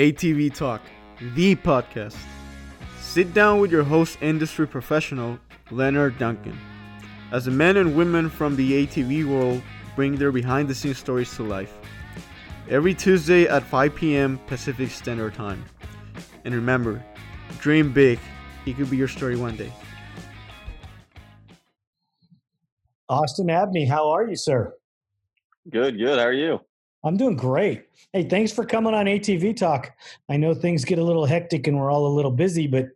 ATV Talk, the podcast. Sit down with your host, industry professional, Leonard Duncan, as the men and women from the ATV world bring their behind-the-scenes stories to life. Every Tuesday at 5 p.m. Pacific Standard Time. And remember, dream big. It could be your story one day. Austin Abney, how are you, sir? Good. How are you? I'm doing great. Hey, thanks for coming on ATV Talk. I know things get a little hectic and we're all a little busy, but,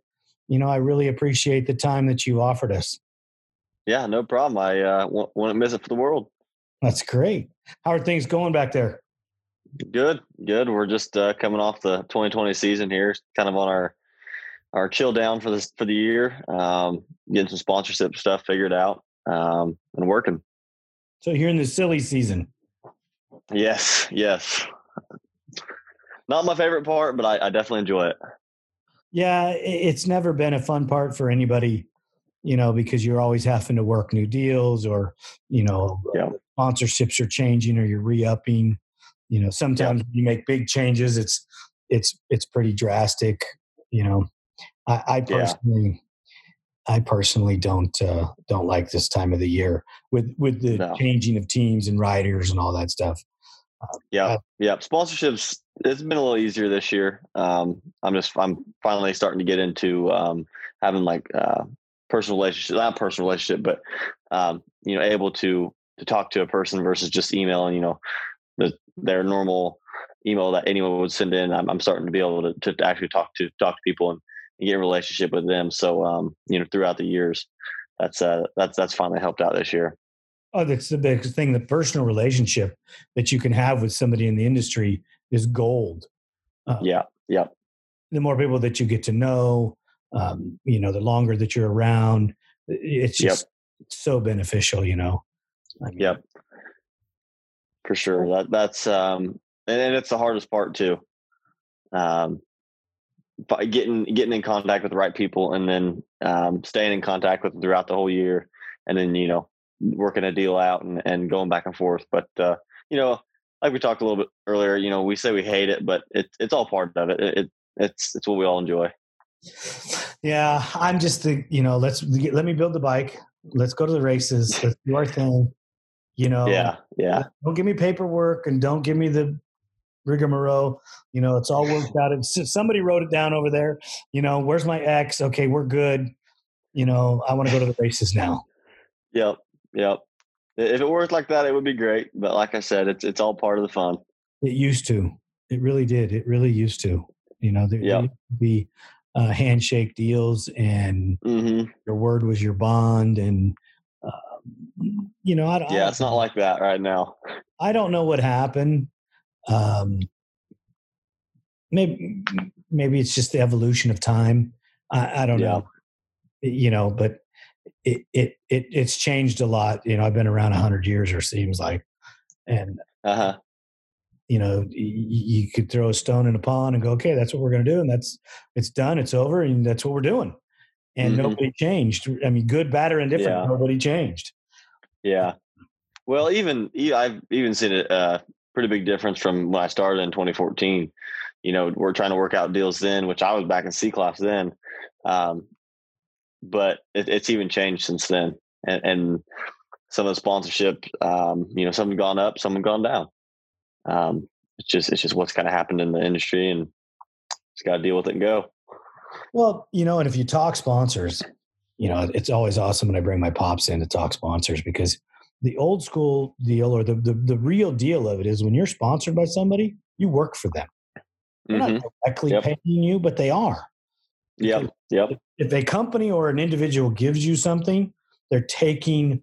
you know, I really appreciate the time that you offered us. Yeah, no problem. I wouldn't miss it for the world. That's great. How are things going back there? Good. We're just coming off the 2020 season here, kind of on our chill down for the year, getting some sponsorship stuff figured out and working. So you're in the silly season. Yes. Not my favorite part, but I definitely enjoy it. Yeah, it's never been a fun part for anybody, you know, because you're always having to work new deals or, you know, sponsorships are changing or you're re-upping. You know, sometimes you make big changes. It's pretty drastic. You know, I personally don't like this time of the year with the changing of teams and riders and all that stuff. Sponsorships. It's been a little easier this year. I'm finally starting to get into having like not a personal relationship, but you know, able to talk to a person versus just email and, you know, their normal email that anyone would send in. I'm starting to be able to actually talk to people and get a relationship with them. So, you know, throughout the years, that's finally helped out this year. Oh, that's the biggest thing. The personal relationship that you can have with somebody in the industry is gold. The more people that you get to know, you know, the longer that you're around, it's just so beneficial, you know? I mean, for sure. That's and it's the hardest part too. Getting in contact with the right people and then staying in contact with them throughout the whole year and then, you know, working a deal out and going back and forth. But you know, like we talked a little bit earlier, you know, we say we hate it, but it's all part of it. It's what we all enjoy. Yeah, I'm just let me build the bike. Let's go to the races. Let's do our thing. You know, don't give me paperwork and don't give me the rigmarole. You know, it's all worked out. Somebody wrote it down over there. You know, where's my X? Okay, we're good. You know, I want to go to the races now. Yep. If it worked like that, it would be great. But like I said, it's all part of the fun. It used to. It really did. It really used to. You know, there used to be handshake deals and your word was your bond and, you know, it's not like that right now. I don't know what happened. Maybe it's just the evolution of time. I don't know, you know, but it's changed a lot. You know, I've been around 100 years or seems like, and, you know, you could throw a stone in a pond and go, okay, that's what we're going to do. And it's done, it's over. And that's what we're doing. And nobody changed. I mean, good, bad, or indifferent, nobody changed. Yeah. Well, I've even seen a pretty big difference from when I started in 2014. You know, we're trying to work out deals then, which I was back in C-Class then. But it's even changed since then. And some of the sponsorship, you know, some have gone up, some have gone down. It's just what's kind of happened in the industry and just got to deal with it and go. Well, you know, and if you talk sponsors, you know, it's always awesome when I bring my pops in to talk sponsors because the old school deal or the real deal of it is when you're sponsored by somebody, you work for them. They're not directly paying you, but they are. If a company or an individual gives you something, they're taking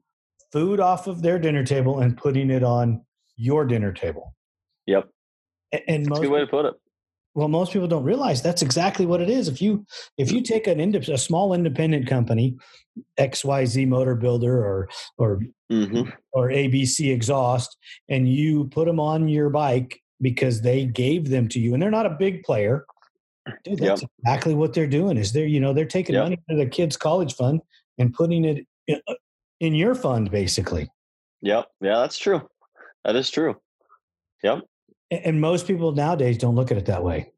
food off of their dinner table and putting it on your dinner table. Yep. And that's a good way to put it. Well, most people don't realize that's exactly what it is. If you take a small independent company, XYZ Motor Builder or ABC Exhaust, and you put them on your bike because they gave them to you, and they're not a big player, dude, that's exactly what they're doing. Is they're taking money out of their kids' college fund and putting it in your fund, basically. Yep. Yeah, that's true. That is true. Yep. And most people nowadays don't look at it that way.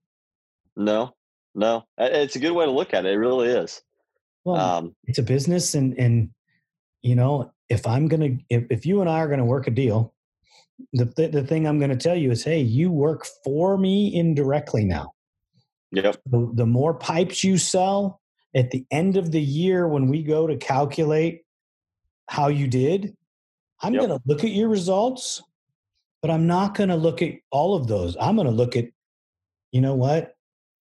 No, it's a good way to look at it. It really is. Well, it's a business, and you know, if I'm going to, if you and I are going to work a deal, the thing I'm going to tell you is, hey, you work for me indirectly now. Yep. The more pipes you sell at the end of the year, when we go to calculate how you did, I'm going to look at your results, but I'm not going to look at all of those. I'm going to look at, you know what?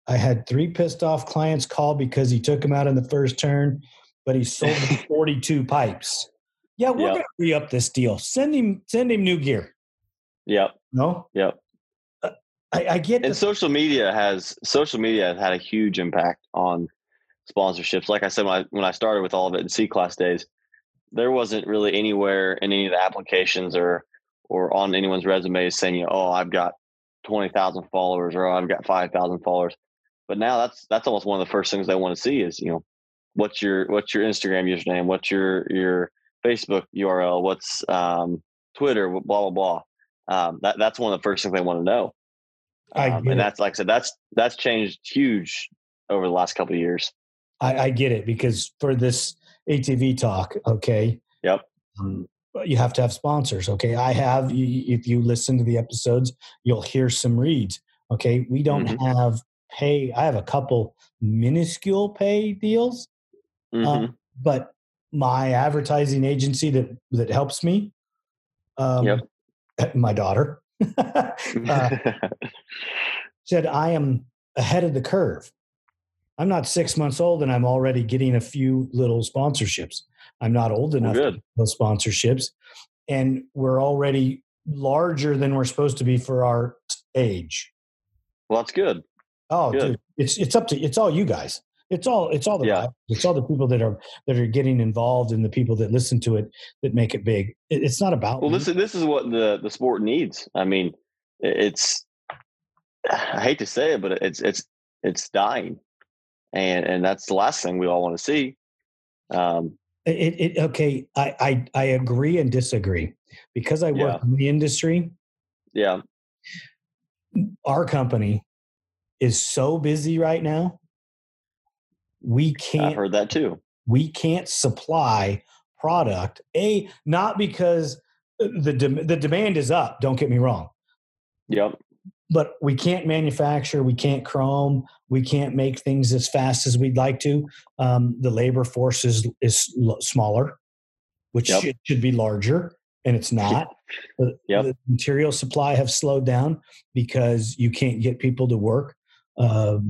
I had 3 pissed off clients call because he took them out in the first turn, but he sold 42 pipes. Yeah, we're going to re-up this deal. Send him new gear. Yep. No? Yep. I get it. And social media has had a huge impact on sponsorships. Like I said, when I started with all of it in C-Class days, there wasn't really anywhere in any of the applications or on anyone's resume saying, you know, oh, I've got 20,000 followers, or oh, I've got 5,000 followers. But now that's almost one of the first things they want to see is, you know, what's your Instagram username? What's your Facebook URL? What's Twitter? Blah, blah, blah. That's one of the first things they want to know. And that's, like I said, that's changed huge over the last couple of years. I get it, because for this ATV talk, okay. Yep. You have to have sponsors. Okay. If you listen to the episodes, you'll hear some reads. Okay. We don't have pay. I have a couple minuscule pay deals, but my advertising agency that helps me, my daughter, said, I am ahead of the curve. I'm not 6 months old and I'm already getting a few little sponsorships. I'm not old enough to get those sponsorships, and we're already larger than we're supposed to be for our age. Well, that's good. Oh, good. Dude, it's all you guys. It's all the guys. It's all the people that are getting involved, and the people that listen to it that make it big. It's not about. Well, listen, this is what the sport needs. I mean, I hate to say it, but it's dying, and that's the last thing we all want to see. Okay. I agree and disagree, because I work in the industry. Yeah. Our company is so busy right now. I've heard that too. We can't supply product. Not because the demand is up. Don't get me wrong. Yep. But we can't manufacture, we can't chrome, we can't make things as fast as we'd like to. The labor force is smaller, which should be larger, and it's not. The material supply have slowed down because you can't get people to work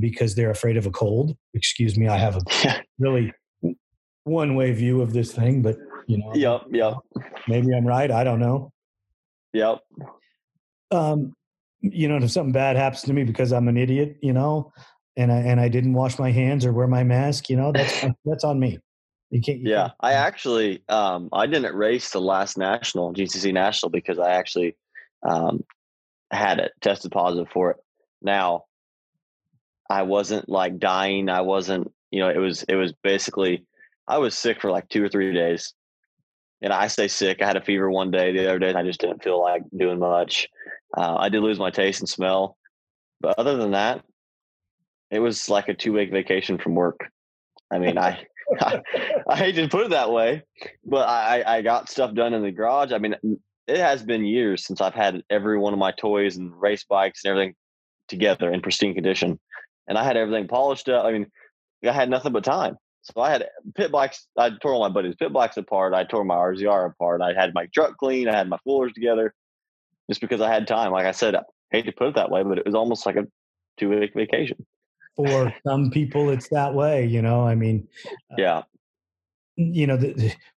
because they're afraid of a cold. Excuse me, I have a really one-way view of this thing, but you know, maybe I'm right. I don't know. Yep. You know, if something bad happens to me because I'm an idiot, you know, and I didn't wash my hands or wear my mask, you know, that's on me. You can't. I actually, I didn't race the last national, GNCC national, because I actually had it tested positive for it. Now, I wasn't like dying. I wasn't, you know, it was basically, I was sick for like 2 or 3 days, and I stay sick. I had a fever one day, the other day, I just didn't feel like doing much. I did lose my taste and smell, but other than that, it was like a 2-week vacation from work. I mean, I hate to put it that way, but I got stuff done in the garage. I mean, it has been years since I've had every one of my toys and race bikes and everything together in pristine condition. And I had everything polished up. I mean, I had nothing but time. So I had pit bikes. I tore all my buddies' pit bikes apart. I tore my RZR apart. I had my truck clean. I had my floors together. Just because I had time. Like I said, I hate to put it that way, but it was almost like a 2-week vacation. For some people, it's that way, you know. I mean, you know,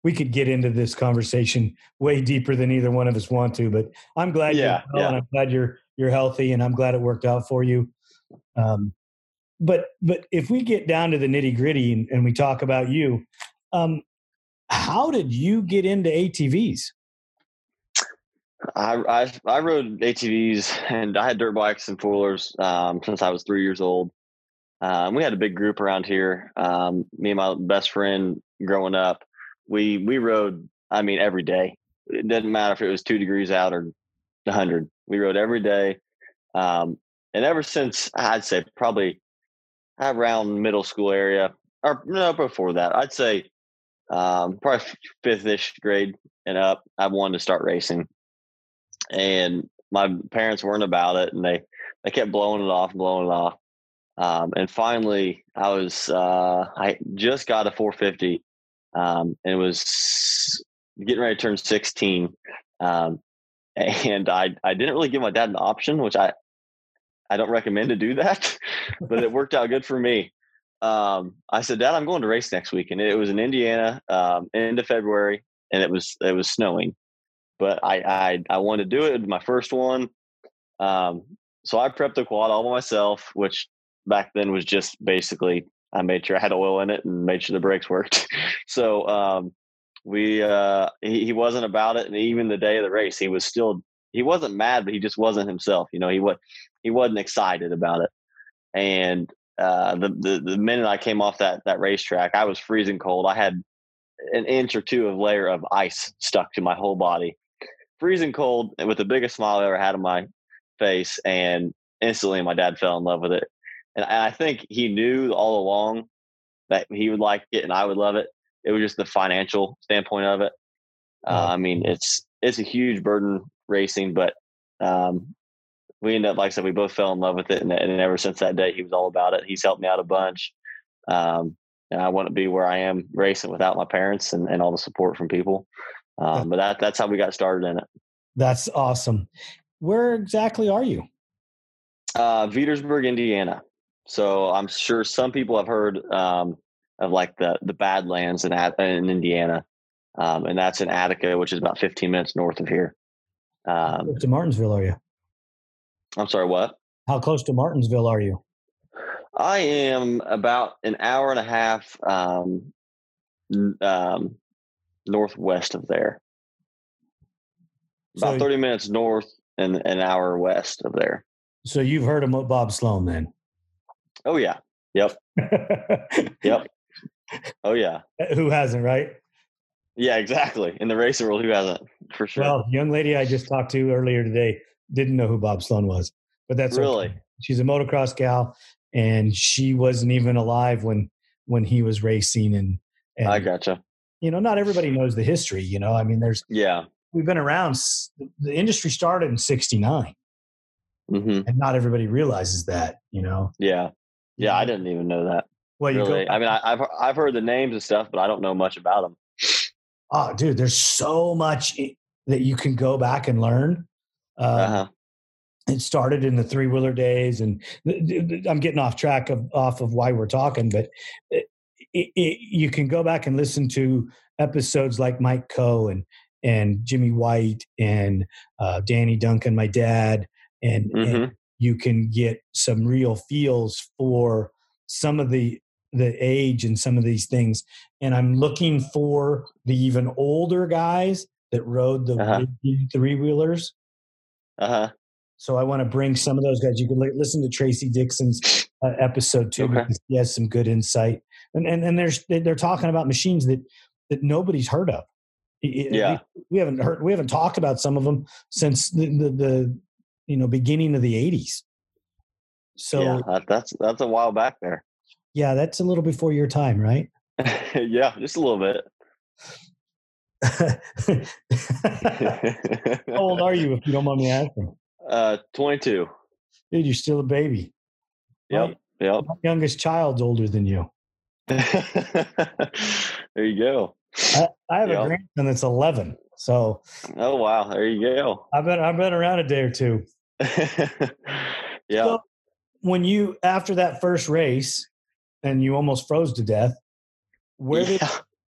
we could get into this conversation way deeper than either one of us want to, but I'm glad you're well, and I'm glad you're healthy, and I'm glad it worked out for you. But if we get down to the nitty gritty and we talk about you, how did you get into ATVs? I rode ATVs, and I had dirt bikes and four-wheelers since I was 3 years old. We had a big group around here. Me and my best friend growing up, we rode, I mean, every day. It didn't matter if it was 2 degrees out or 100. We rode every day. And ever since, I'd say probably around middle school area, or no, before that, I'd say probably fifth-ish grade and up, I wanted to start racing. And my parents weren't about it, and they kept blowing it off. And finally, I was I just got a 450, and was getting ready to turn 16. And I didn't really give my dad an option, which I don't recommend to do that, but it worked out good for me. I said, Dad, I'm going to race next week. And it was in Indiana, end of February, and it was snowing, but I wanted to do it. It was my first one. So I prepped the quad all by myself, which back then was just basically, I made sure I had oil in it and made sure the brakes worked. So, he wasn't about it. And even the day of the race, he wasn't mad, but he just wasn't himself. You know, he wasn't excited about it. And, the minute I came off that racetrack, I was freezing cold. I had an inch or two of layer of ice stuck to my whole body, freezing cold, and with the biggest smile I ever had on my face. And instantly my dad fell in love with it. And I think he knew all along that he would like it and I would love it. It was just the financial standpoint of it. I mean, it's a huge burden racing, but, we ended up, like I said, we both fell in love with it. And ever since that day, he was all about it. He's helped me out a bunch. And I wouldn't be where I am racing without my parents and all the support from people. But that's how we got started in it. That's awesome. Where exactly are you? Petersburg, Indiana. So I'm sure some people have heard of like the Badlands in Indiana. And that's in Attica, which is about 15 minutes north of here. It's in Martinsville, are you? I'm sorry, what? How close to Martinsville are you? I am about an hour and a half northwest of there. About 30 minutes north and an hour west of there. So you've heard of Bob Sloan then? Oh, yeah. Yep. Yep. Oh, yeah. Who hasn't, right? Yeah, exactly. In the racing world, who hasn't? For sure. Well, the young lady I just talked to earlier today didn't know who Bob Sloan was, but that's really, okay. She's a motocross gal and she wasn't even alive when he was racing. And I gotcha. You know, not everybody knows the history, you know, I mean, we've been around, the industry started in 1969 and not everybody realizes that, you know? Yeah. Yeah. I didn't even know that. Well, really. I mean, I've heard the names and stuff, but I don't know much about them. Oh dude, there's so much that you can go back and learn. It started in the three-wheeler days, and I'm getting off of why we're talking, but you can go back and listen to episodes like Mike Coe and Jimmy White and Danny Duncan, my dad, and you can get some real feels for some of the age and some of these things. And I'm looking for the even older guys that rode the three-wheelers. So I want to bring some of those guys. You can listen to Tracy Dixon's episode too, because he has some good insight. And they're talking about machines that nobody's heard of. Yeah, we haven't talked about some of them since the beginning of the 80s. So yeah, that's a while back there. Yeah, that's a little before your time, right? Yeah, just a little bit. How old are you, if you don't mind me asking? 22. Dude, you're still a baby. Yep. My youngest child's older than you. There you go. I have a grandson that's 11. So. Oh wow! There you go. I've been around a day or two. Yeah. So when you after that first race, and you almost froze to death, where did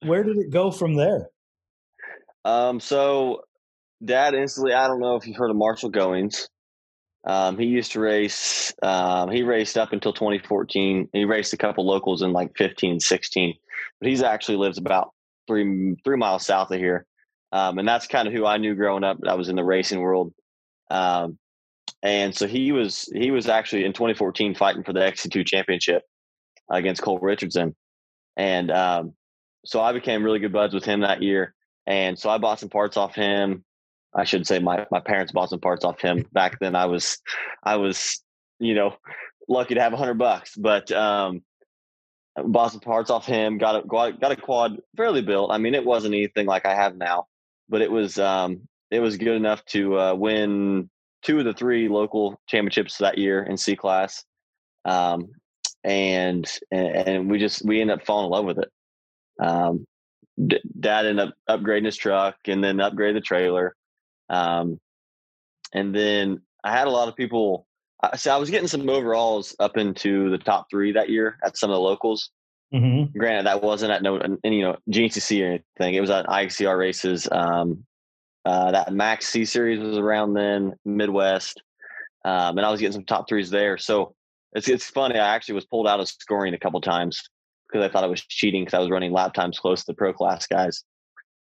it go from there? So Dad instantly, I don't know if you've heard of Marshall Goins. He used to race, he raced up until 2014. He raced a couple locals in like 15, 16, but he's actually lives about three miles south of here. And that's kind of who I knew growing up. I was in the racing world. And so he was actually in 2014 fighting for the XC2 championship against Cole Richardson. And, so I became really good buds with him that year. And so I bought some parts off him. I should say my parents bought some parts off him. Back then I was, lucky to have $100, but bought some parts off him, got a quad fairly built. I mean, it wasn't anything like I have now, but it was good enough to win 2 of the 3 local championships that year in C class. And we ended up falling in love with it. Dad ended up upgrading his truck and then upgraded the trailer. And then I had a lot of people. So I was getting some overalls up into the top 3 that year at some of the locals. Mm-hmm. Granted, that wasn't at GNCC or anything. It was at ICR races. That Max C series was around then, Midwest. And I was getting some top 3s there. So it's funny. I actually was pulled out of scoring a couple times because I thought I was cheating because I was running lap times close to the pro class guys.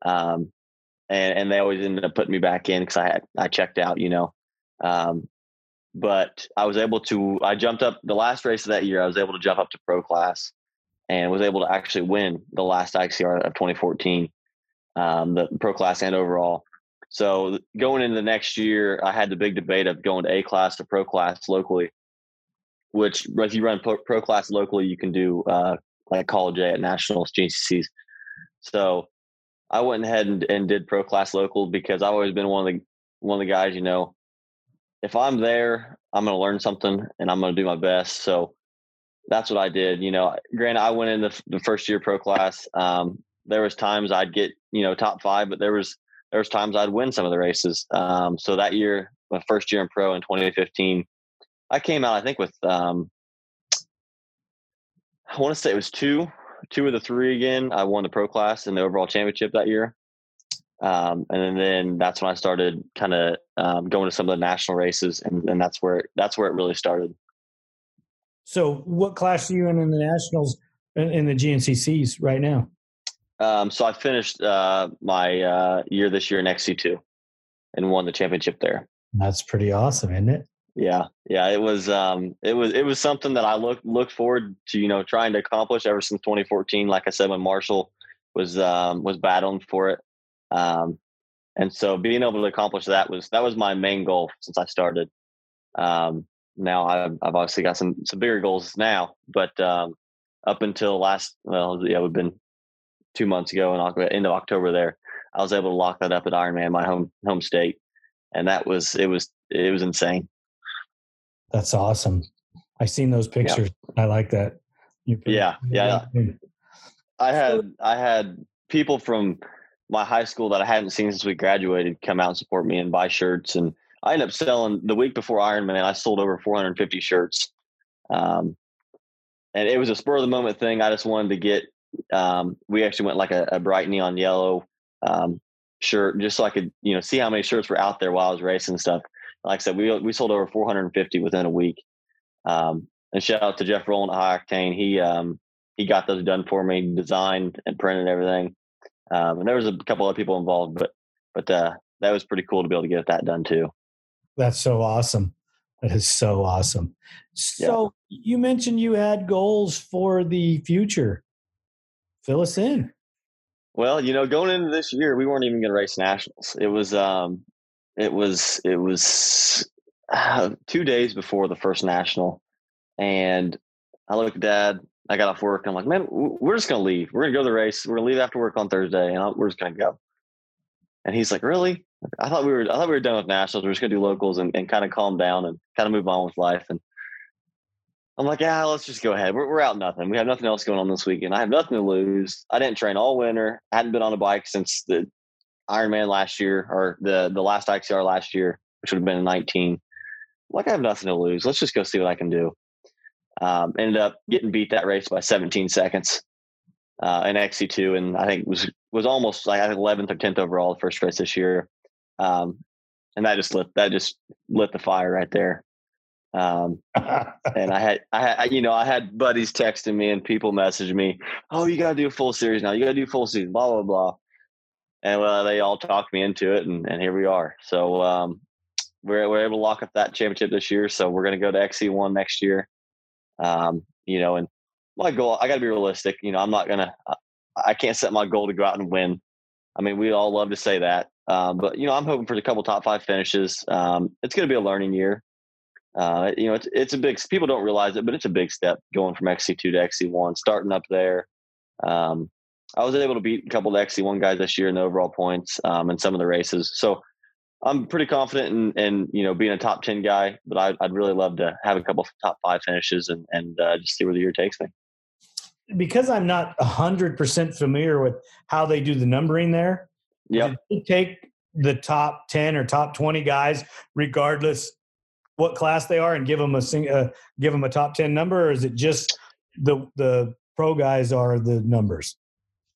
And they always ended up putting me back in because I checked out, but I jumped up the last race of that year. I was able to jump up to pro class and was able to actually win the last ICR of 2014, the pro class and overall. So going into the next year, I had the big debate of going to A class to pro class locally, which if you run pro class locally, you can do like college A at nationals, GNCCs. So I went ahead and did pro class local because I've always been one of the guys, if I'm there, I'm going to learn something and I'm going to do my best. So that's what I did. Granted, I went in the first year pro class. There was times I'd get, top 5, but there was times I'd win some of the races. So that year, my first year in pro in 2015, I came out, I think with, I want to say it was 2 of the 3 again. I won the pro class and the overall championship that year. And then that's when I started kind of going to some of the national races, and that's where it really started. So what class are you in the nationals in the GNCCs right now? So I finished my year this year in XC2 and won the championship there. That's pretty awesome, isn't it? Yeah. Yeah. It was something that I look forward to, trying to accomplish ever since 2014. Like I said, when Marshall was battling for it. And so being able to accomplish that was my main goal since I started. Now I've obviously got some bigger goals now, but, up until we've been 2 months ago in end of October there, I was able to lock that up at Ironman, my home state. And it was insane. That's awesome. I seen those pictures. Yeah. I like that. I had people from my high school that I hadn't seen since we graduated come out and support me and buy shirts. And I ended up selling the week before Ironman. I sold over 450 shirts. And it was a spur of the moment thing. I just wanted to get, we actually went like a bright neon yellow, shirt just so I could, see how many shirts were out there while I was racing and stuff. Like I said, we sold over 450 within a week. And shout out to Jeff Roland at High Octane. He got those done for me, designed and printed everything. And there was a couple other people involved, but that was pretty cool to be able to get that done too. That's so awesome. That is so awesome. So You mentioned you had goals for the future. Fill us in. Well, going into this year, we weren't even going to race nationals. It was 2 days before the first national. And I looked at Dad, I got off work. And I'm like, man, we're just going to leave. We're going to go to the race. We're going to leave after work on Thursday and we're just going to go. And he's like, really? I thought we were done with nationals. We're just going to do locals and kind of calm down and kind of move on with life. And I'm like, yeah, let's just go ahead. We're out nothing. We have nothing else going on this weekend. I have nothing to lose. I didn't train all winter. I hadn't been on a bike since the Ironman last year or the last ICR last year, which would have been in 19. I'm like, I have nothing to lose. Let's just go see what I can do. Ended up getting beat that race by 17 seconds in XC2, and I think was almost like 11th or 10th overall the first race this year, and that just lit the fire right there. And I had buddies texting me and people messaging me, oh, you got to do a full series now. You got to do full season, blah blah blah, and well, they all talked me into it, and here we are. So we're able to lock up that championship this year. So we're going to go to XC1 next year. And my goal, I gotta be realistic. I can't set my goal to go out and win. I mean, we all love to say that. But I'm hoping for a couple top 5 finishes. It's going to be a learning year. You know, it's a big, people don't realize it, but it's a big step going from XC2 to XC1, starting up there. I was able to beat a couple of XC1 guys this year in the overall points, in some of the races. So I'm pretty confident in you know, being a top 10 guy, but I'd really love to have a couple of top 5 finishes and just see where the year takes me. Because I'm not 100% familiar with how they do the numbering there. Yeah. They take the top 10 or top 20 guys, regardless what class they are, and give them a top 10 number, or is it just the pro guys are the numbers?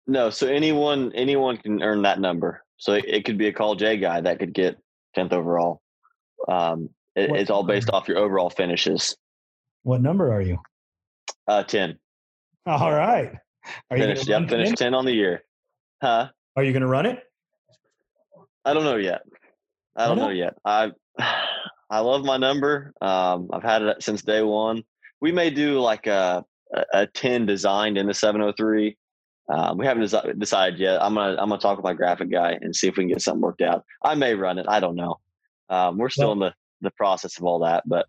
No. So anyone can earn that number. So it could be a Call J guy that could get 10th overall. It's all based off your overall finishes. What number are you? 10. All right. Are finished, you finished 10 on the year. Huh? Are you going to run it? I don't know yet. I don't know yet. I love my number. I've had it since day one. We may do like a 10 designed in the 703. We haven't decided yet. I'm gonna talk with my graphic guy and see if we can get something worked out. I may run it. I don't know. We're still in the process of all that. But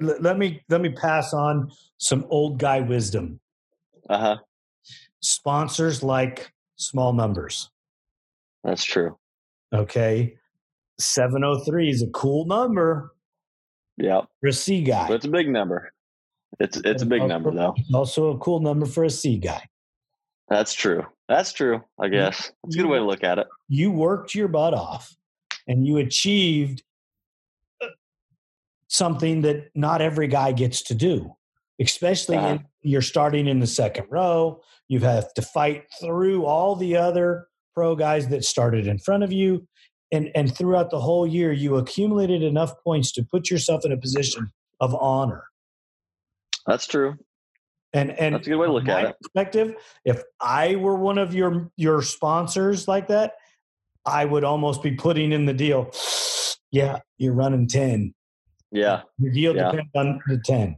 let me pass on some old guy wisdom. Sponsors like small numbers. That's true. Okay. 703 is a cool number. Yeah. For a C guy. So it's a big number. It's a big number though. Also a cool number for a C guy. That's true. That's true, I guess. That's a good way to look at it. You worked your butt off and you achieved something that not every guy gets to do, especially in, you're starting in the second row. You have to fight through all the other pro guys that started in front of you. And throughout the whole year, you accumulated enough points to put yourself in a position of honor. That's true. And that's a good way to look at it. Perspective, if I were one of your sponsors like that, I would almost be putting in the deal. Yeah, you're running 10. Yeah. Your deal depends on the 10.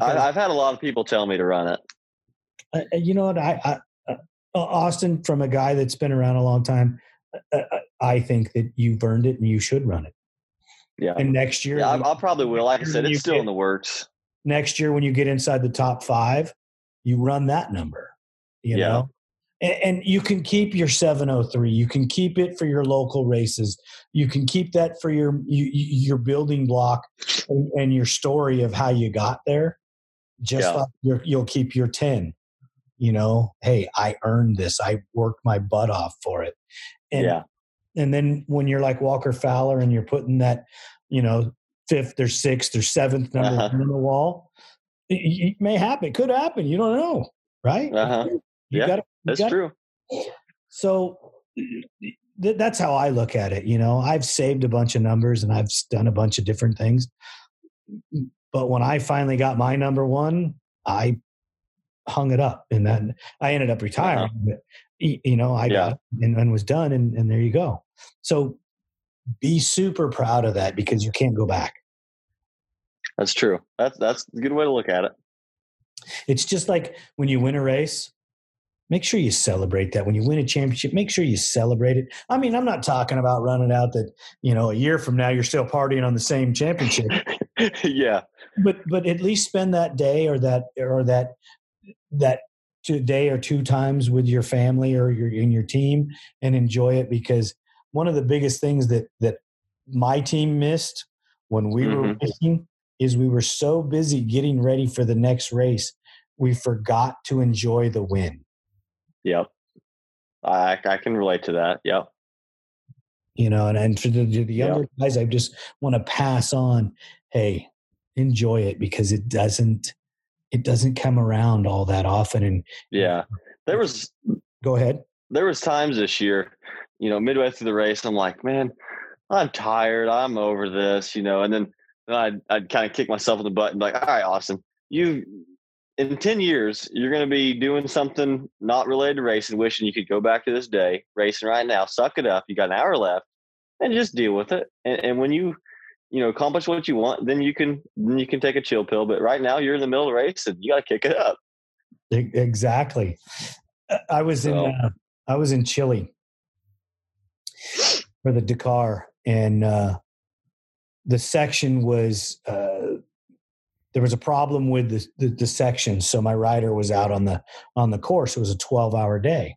I've had a lot of people tell me to run it. You know what? Austin, from a guy that's been around a long time, I think that you've earned it and you should run it. Yeah. And next year, I'll probably will. Like I said, it's still in the works. Next year, when you get inside the top 5, you run that number, you know, and you can keep your 703. You can keep it for your local races. You can keep that for your building block and your story of how you got there. Just like you'll keep your 10. You know, hey, I earned this. I worked my butt off for it. And then when you're like Walker Fowler and you're putting that, you know, 5th or 6th or 7th number on the wall, it may happen. It could happen. You don't know, right? That's true. So that's how I look at it. You know, I've saved a bunch of numbers and I've done a bunch of different things. But when I finally got my number 1, I hung it up, and then I ended up retiring. But, you know, I got and was done, and there you go. So be super proud of that because you can't go back. That's true. That's a good way to look at it. It's just like when you win a race, make sure you celebrate that. When you win a championship, make sure you celebrate it. I mean, I'm not talking about running out that, you know, a year from now you're still partying on the same championship. Yeah. But at least spend that day or that day or 2 times with your family or your team and enjoy it, because one of the biggest things that my team missed when we were racing is we were so busy getting ready for the next race, we forgot to enjoy the win. Yep. I can relate to that. Yep. You know, and for the younger guys, I just want to pass on, hey, enjoy it, because it doesn't come around all that often. And go ahead. There was times this year, you know, midway through the race, I'm like, man, I'm tired. I'm over this, you know, and then I'd kind of kick myself in the butt and be like, all right, Austin, in 10 years, you're going to be doing something not related to racing, wishing you could go back to this day racing right now. Suck it up. You got an hour left and just deal with it. And when you know, accomplish what you want, then you can take a chill pill. But right now you're in the middle of the race and you got to kick it up. Exactly. I was in Chile for the Dakar, and the section was, there was a problem with the section. So my rider was out on the course. It was a 12-hour day.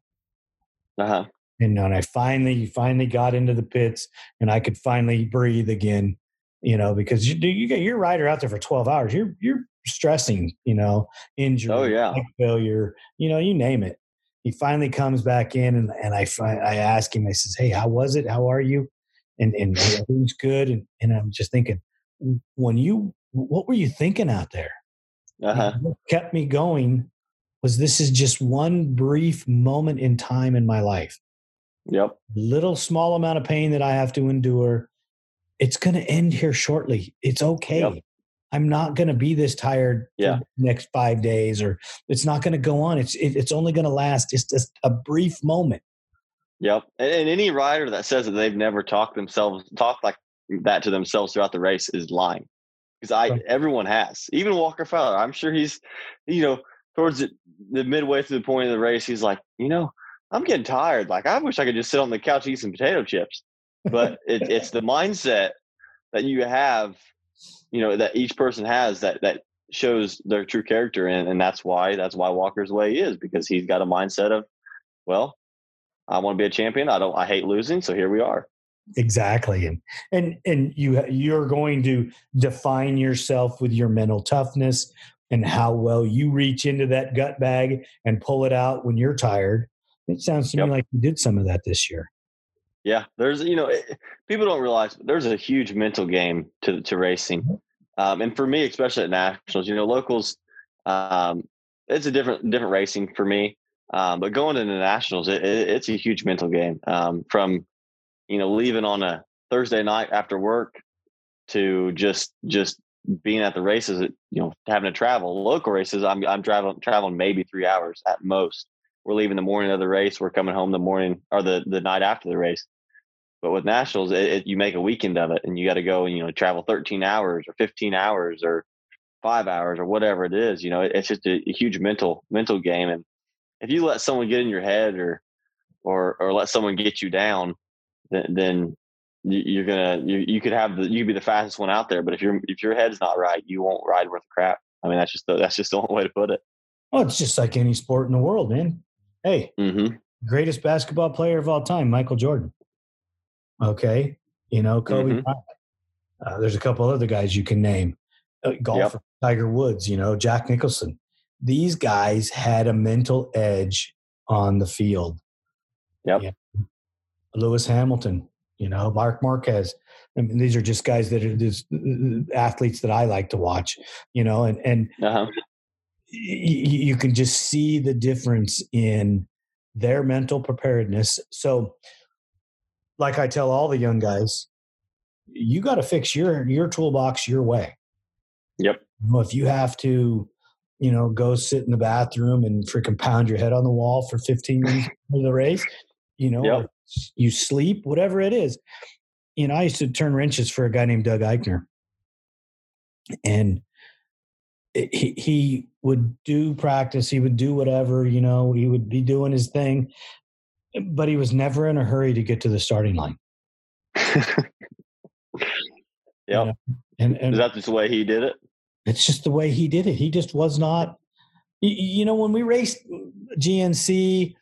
Uh-huh. And I finally got into the pits and I could finally breathe again, because you get your rider out there for 12 hours. You're stressing, injury, oh, yeah, failure, you name it. He finally comes back in and I ask him, I says, "Hey, how was it? How are you?" And who's good? And I'm just thinking, what were you thinking out there? Uh-huh. What kept me going was this is just one brief moment in time in my life. Yep. Little small amount of pain that I have to endure. It's going to end here shortly. It's okay. Yep. I'm not going to be this tired for the next 5 days, or it's not going to go on. It's only going to last just a brief moment. Yep. And any rider that says that they've never talked like that to themselves throughout the race is lying. Because everyone has, even Walker Fowler. I'm sure he's, towards the midway through the point of the race, he's like, I'm getting tired. Like, I wish I could just sit on the couch and eat some potato chips. But it's the mindset that you have, that each person has that shows their true character. And that's why Walker's way is, because he's got a mindset of, well, I want to be a champion. I hate losing. So here we are. Exactly. And you're going to define yourself with your mental toughness and how well you reach into that gut bag and pull it out when you're tired. It sounds to me like you did some of that this year. Yeah. There's, people don't realize, but there's a huge mental game to racing. And for me, especially at nationals, locals, it's a different racing for me. But going into nationals, it's a huge mental game, from, leaving on a Thursday night after work to just being at the races, having to travel local races. I'm traveling maybe 3 hours at most. We're leaving the morning of the race. We're coming home the morning or the night after the race. But with nationals, you make a weekend of it, and you got to go and, travel 13 hours or 15 hours or 5 hours or whatever it is. It's just a huge mental game. And if you let someone get in your head or let someone get you down, then you're going to, you could be the fastest one out there. But if your head's not right, you won't ride worth a crap. I mean, that's just the only way to put it. Well, it's just like any sport in the world, man. Hey, greatest basketball player of all time, Michael Jordan. Okay. Kobe Bryant. There's a couple other guys you can name. Golfer, Tiger Woods, Jack Nicholson. These guys had a mental edge on the field. Yep. Yeah. Lewis Hamilton, Mark Marquez. I mean, these are just guys that are just athletes that I like to watch, you can just see the difference in their mental preparedness. So like I tell all the young guys, you got to fix your toolbox your way. Yep. If you have to, go sit in the bathroom and freaking pound your head on the wall for 15 minutes of the race, you sleep, whatever it is. I used to turn wrenches for a guy named Doug Eichner. And he would do practice. He would do whatever, he would be doing his thing, but he was never in a hurry to get to the starting line. And is that just the way he did it? It's just the way he did it. He just was not, when we raced GNC,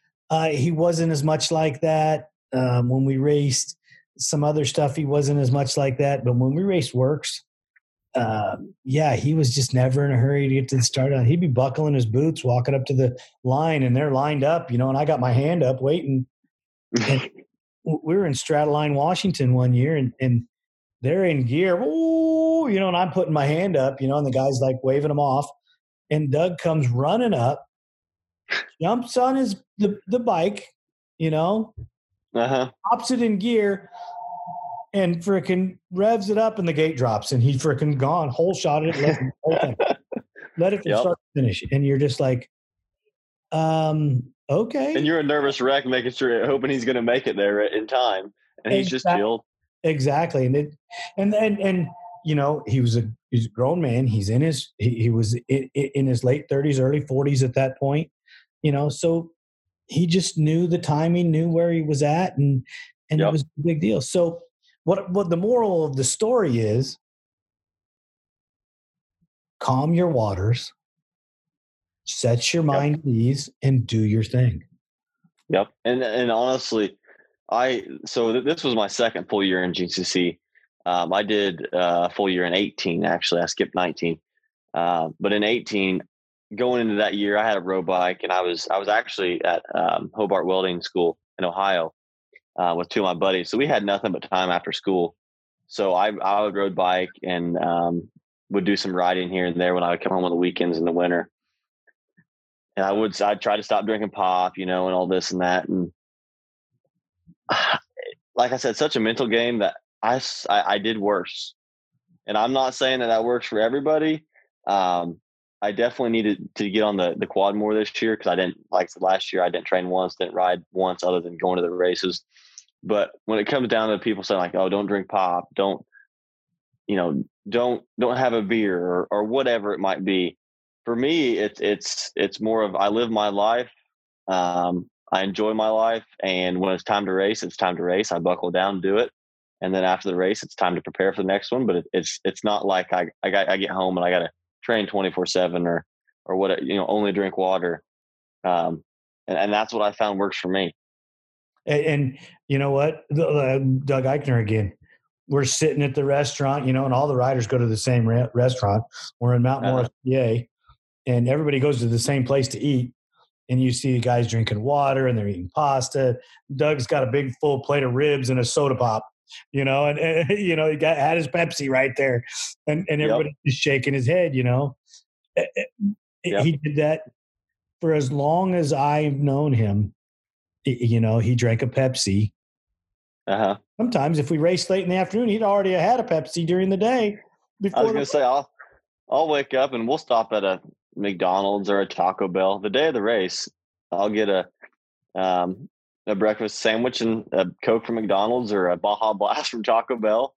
he wasn't as much like that. When we raced some other stuff, he wasn't as much like that. But when we raced works, he was just never in a hurry to get to the start line. He'd be buckling his boots, walking up to the line, and they're lined up, and I got my hand up waiting. And we were in Stratoline, Washington one year, and they're in gear. Ooh, and I'm putting my hand up, and the guy's like waving them off. And Doug comes running up, jumps on the bike, pops it in gear, and freaking revs it up, and the gate drops, and he freaking gone, whole shot at it, let it from start to finish. And you're just like, okay. And you're a nervous wreck, making sure, hoping he's going to make it there in time, and he's just chilled. Exactly, and he's a grown man. He's in his he was in his late 30s, early 40s at that point. So he just knew the timing, knew where he was at, and it was a big deal. So What the moral of the story is, calm your waters, set your mind at ease, and do your thing. Yep. And honestly, this was my second full year in GNCC. I did a full year in 18, actually. I skipped 19. But in 18, going into that year, I had a road bike, and I was actually at Hobart Welding School in Ohio with two of my buddies. So we had nothing but time after school. So I would road bike and would do some riding here and there when I would come home on the weekends in the winter. And I'd try to stop drinking pop, and all this and that. And like I said, such a mental game that I did worse. And I'm not saying that works for everybody. I definitely needed to get on the quad more this year, because I didn't, like last year, I didn't train once, didn't ride once other than going to the races. But when it comes down to people saying like, oh, don't drink pop, don't have a beer or whatever it might be. For me, it's more of, I live my life. I enjoy my life. And when it's time to race, it's time to race. I buckle down, do it. And then after the race, it's time to prepare for the next one. But it's not like I get home and I got to train 24/7 or what, only drink water. And that's what I found works for me. And you know what, Doug Eichner again, we're sitting at the restaurant, and all the riders go to the same restaurant. We're in Mount Morris, PA. And everybody goes to the same place to eat, and you see guys drinking water and they're eating pasta. Doug's got a big full plate of ribs and a soda pop, and he had his Pepsi right there, and everybody's shaking his head, He did that for as long as I've known him. He drank a Pepsi. Sometimes if we raced late in the afternoon, he'd already had a Pepsi during the day. I was going to say, I'll wake up and we'll stop at a McDonald's or a Taco Bell the day of the race. I'll get a breakfast sandwich and a Coke from McDonald's or a Baja Blast from Taco Bell.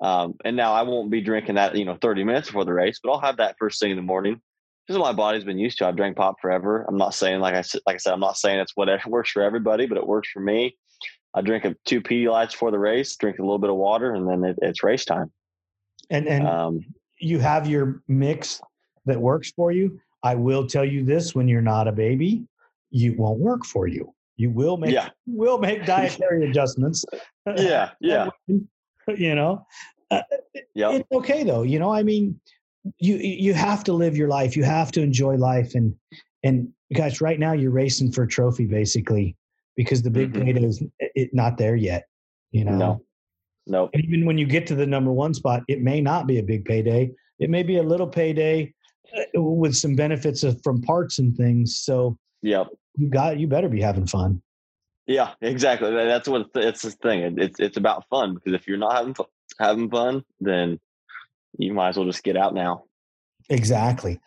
And now I won't be drinking that 30 minutes before the race, but I'll have that first thing in the morning. This is what my body's been used to. I've drank pop forever. I'm not saying, like I said, I'm not saying it's whatever works for everybody, but it works for me. I drink 2 Pedialytes before the race, drink a little bit of water, and then it's race time. And you have your mix that works for you. I will tell you this: when you're not a baby, it won't work for you. You will make dietary adjustments. It's okay though. You have to live your life. You have to enjoy life. And guys, right now you're racing for a trophy basically, because the big data is not there yet. No. And even when you get to the number one spot, it may not be a big payday. It may be a little payday with some benefits from parts and things. So you better be having fun. Yeah, exactly. That's what it's the thing. It's about fun, because if you're not having fun, then you might as well just get out now. Exactly.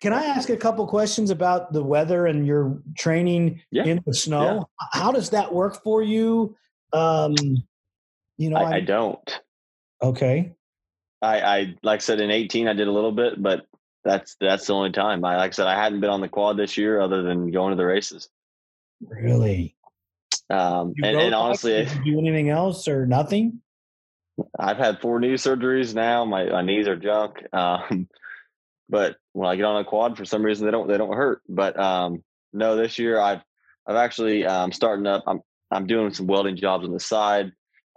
Can I ask a couple questions about the weather and your training in the snow? Yeah. How does that work for you? I don't. Okay. I like I said, in 18 I did a little bit, but that's the only time. I like I said, I hadn't been on the quad this year other than going to the races. Really? And honestly, did you do anything else or nothing? I've had 4 knee surgeries now. My knees are junk. But when I get on a quad, for some reason they don't hurt. But no, this year I've actually starting up. I'm doing some welding jobs on the side.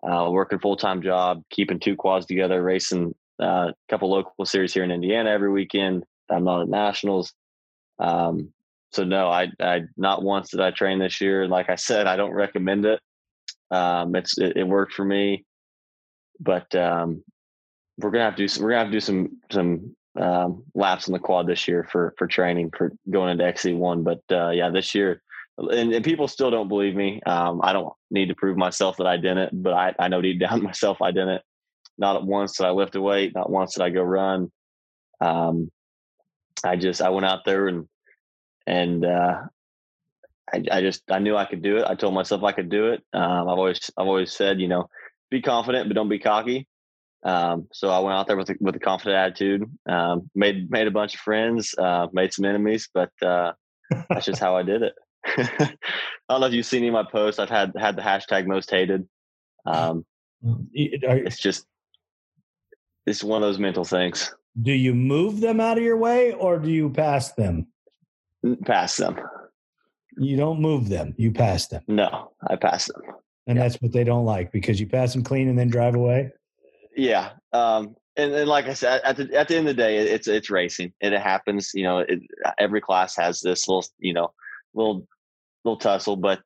Working full-time job, keeping 2 quads together, racing a couple local series here in Indiana every weekend. I'm not at nationals. So no, I not once did I train this year. Like I said, I don't recommend it. It worked for me, but we're gonna have to do some laps on the quad this year for training for going into XC1. But this year. And people still don't believe me. I don't need to prove myself that I didn't, but I know deep down myself I didn't. Not once did I lift a weight. Not once did I go run. I went out there and I knew I could do it. I told myself I could do it. I've always said, be confident, but don't be cocky. So I went out there with a confident attitude. Made a bunch of friends. Made some enemies, but that's just how I did it. I don't know if you've seen any of my posts. I've had the hashtag most hated. It's just, it's one of those mental things. Do you move them out of your way or do you pass them? Pass them. You don't move them. You pass them. No, I pass them. And that's what they don't like, because you pass them clean and then drive away. Yeah. And like I said, at the end of the day, it's racing, and it happens. You know, every class has this little tussle, but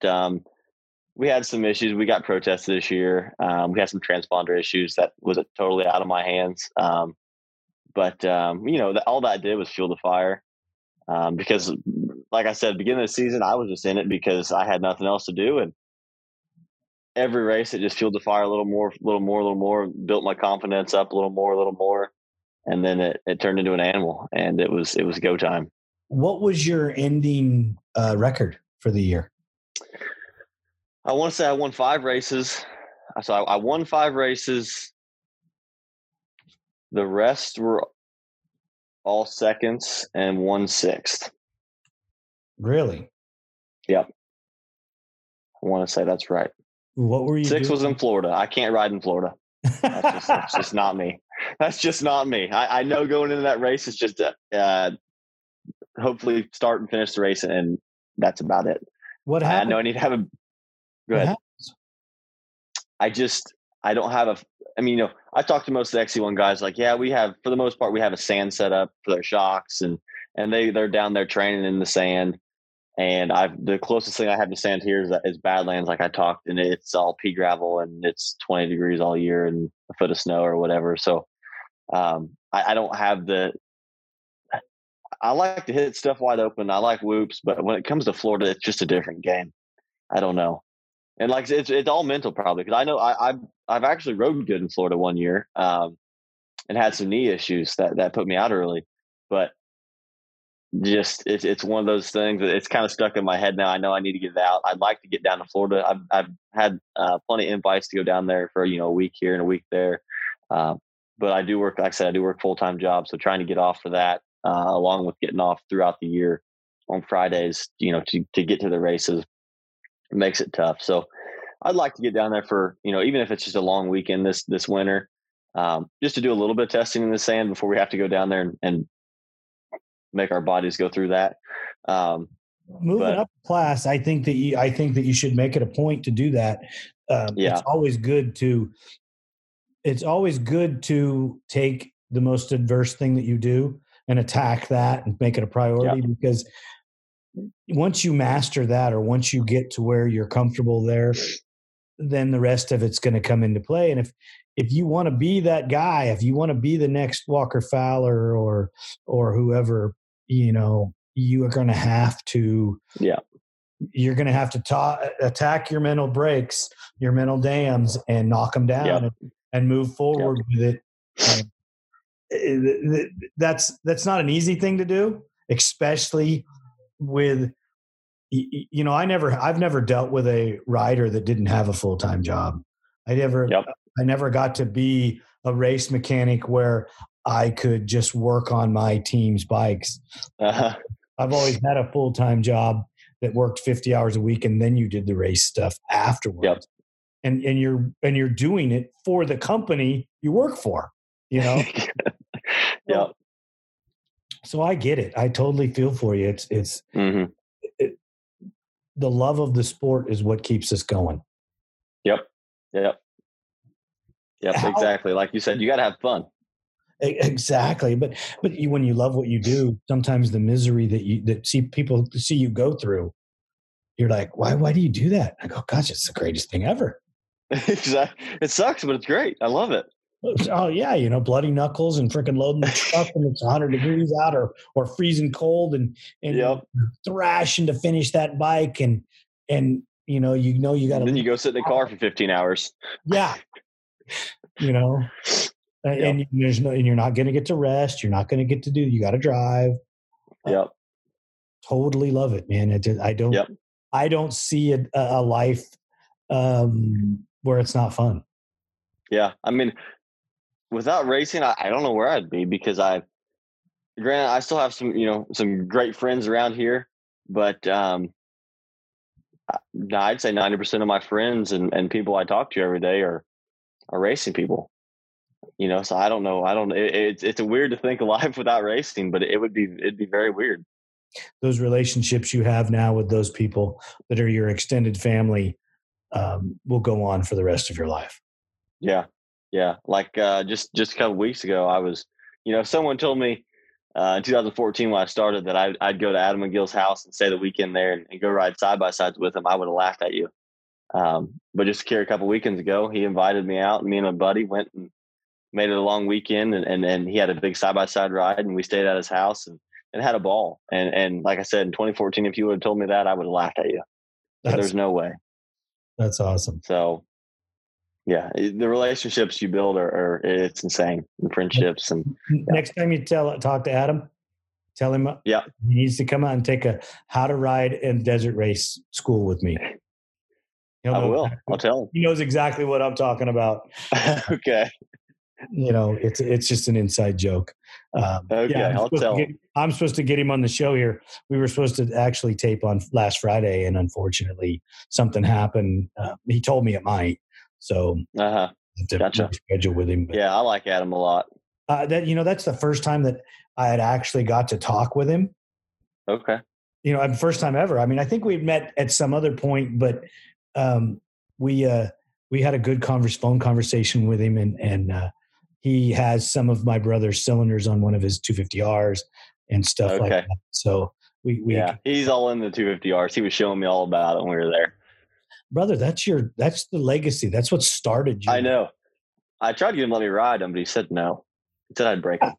we had some issues. We got protested this year. We had some transponder issues that was totally out of my hands. You know, all that did was fuel the fire. Because like I said, beginning of the season, I was just in it because I had nothing else to do. And every race, it just fueled the fire a little more, built my confidence up a little more. And then it turned into an animal, and it was go time. What was your ending record for the year? I want to say I won 5 races. So I won 5 races. The rest were all seconds and 1/6. Really? Yep. I want to say that's right. What were you? 6 doing? Was in Florida. I can't ride in Florida. That's just not me. That's just not me. I know going into that race, it's just hopefully start and finish the race, and that's about it. What happened? I know I need to have a. Go ahead. I don't have a. I mean, you know, I talked to most of the XC1 guys. Like, yeah, we have, for the most part, we have a sand set up for their shocks, and they're down there training in the sand. And the closest thing I have to sand here is Badlands, like I talked, and it's all pea gravel, and it's 20 degrees all year and a foot of snow or whatever. So I don't have I like to hit stuff wide open. I like whoops, but when it comes to Florida, it's just a different game. I don't know. And like, it's all mental probably, because I know I've actually rode good in Florida one year and had some knee issues that put me out early, but just it's one of those things that it's kind of stuck in my head now. I know I need to get it out. I'd like to get down to Florida. I've had plenty of invites to go down there for, you know, a week here and a week there. But I do work, like I said, I do work full-time job. So trying to get off for that along with getting off throughout the year on Fridays, you know, to get to the races makes it tough. So I'd like to get down there for, you know, even if it's just a long weekend this winter, just to do a little bit of testing in the sand before we have to go down there and make our bodies go through that. Moving up class, I think that you should make it a point to do that. It's always good to take the most adverse thing that you do and attack that and make it a priority, because once you master that, or once you get to where you're comfortable there, then the rest of it's going to come into play. And if you want to be that guy, if you want to be the next Walker Fowler or whoever, you know, you are going to have to, you're going to have to attack your mental breaks, your mental dams, and knock them down and move forward with it. And that's not an easy thing to do, especially with, you know, I've never dealt with a rider that didn't have a full-time job. I never got to be a race mechanic where I could just work on my team's bikes. Uh-huh. I've always had a full-time job that worked 50 hours a week, and then you did the race stuff afterwards. Yep. And you're doing it for the company you work for, you know? So I get it. I totally feel for you. It's mm-hmm. The love of the sport is what keeps us going. Yep. Exactly. Like you said, you got to have fun. Exactly. But when you love what you do, sometimes the misery that people see you go through, you're like, why do you do that? I go, gosh, it's the greatest thing ever. Exactly. It sucks, but it's great. I love it. Oh yeah. You know, bloody knuckles and freaking loading the truck and it's 100 degrees out or freezing cold and thrashing to finish that bike. And you got to, then you go sit in the car for 15 hours. Yeah. You know, and you're not going to get to rest. You're not going to get to do, you got to drive. Yep. Totally love it, man. I don't see a life where it's not fun. Yeah. I mean, without racing, I don't know where I'd be, because I still have some great friends around here, but I'd say 90% of my friends and people I talk to every day are are racing people, you know? So I don't know. It's weird to think of life without racing, but it'd be very weird. Those relationships you have now with those people that are your extended family will go on for the rest of your life. Yeah. Yeah. Like just a couple of weeks ago, I was, you know, someone told me in 2014 when I started that I'd go to Adam McGill's house and stay the weekend there and go ride side by sides with him. I would have laughed at you. But just here a couple weekends ago, he invited me out, and me and my buddy went and made it a long weekend, and he had a big side by side ride, and we stayed at his house and had a ball. And like I said, in 2014, if you would have told me that, I would have laughed at you. There's no way. That's awesome. So yeah, the relationships you build are it's insane. And friendships. And yeah. Next time you talk to Adam, tell him he needs to come out and take a how to ride and desert race school with me. I will. I'll tell him. He knows exactly what I'm talking about. Okay. You know, it's just an inside joke. Okay, I'll tell him. I'm supposed to get him on the show here. We were supposed to actually tape on last Friday, and unfortunately something happened. He told me it might. So gotcha. Schedule with him. But, yeah, I like Adam a lot. That's the first time that I had actually got to talk with him. Okay. You know, first time ever. I mean, I think we've met at some other point, but we had a good phone conversation with him, and he has some of my brother's cylinders on one of his 250Rs and stuff like that. So we he's all in the 250Rs. He was showing me all about it when we were there. Brother, that's the legacy. That's what started you. I know. I tried to get him to let me ride him, but he said no. He said I'd break him.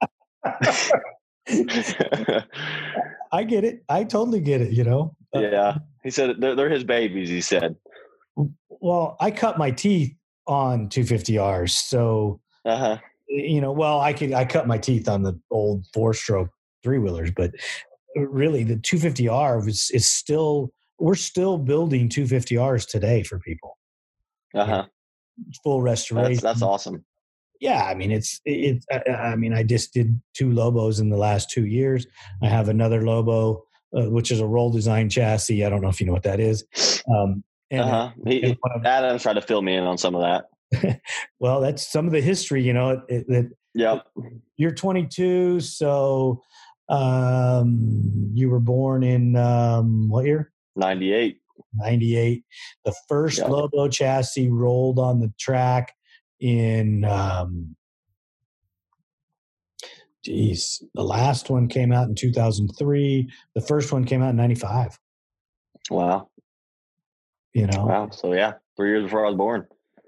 I get it. I totally get it, you know. Yeah. He said they're his babies, he said. Well, I cut my teeth on 250Rs, so I cut my teeth on the old 4-stroke 3-wheelers, but really the 250R is still, we're still building 250Rs today for people. Full restoration. That's awesome. Yeah, I mean I just did 2 Lobos in the last 2 years. I have another Lobo, which is a Roll Design chassis. I don't know if you know what that is. Adam's trying to fill me in on some of that. Well, that's some of the history, you know. You're 22, so you were born in what year? 98. The first Lobo chassis rolled on the track in the last one came out in 2003. The first one came out in 95. Wow. You know? Wow. So yeah, 3 years before I was born.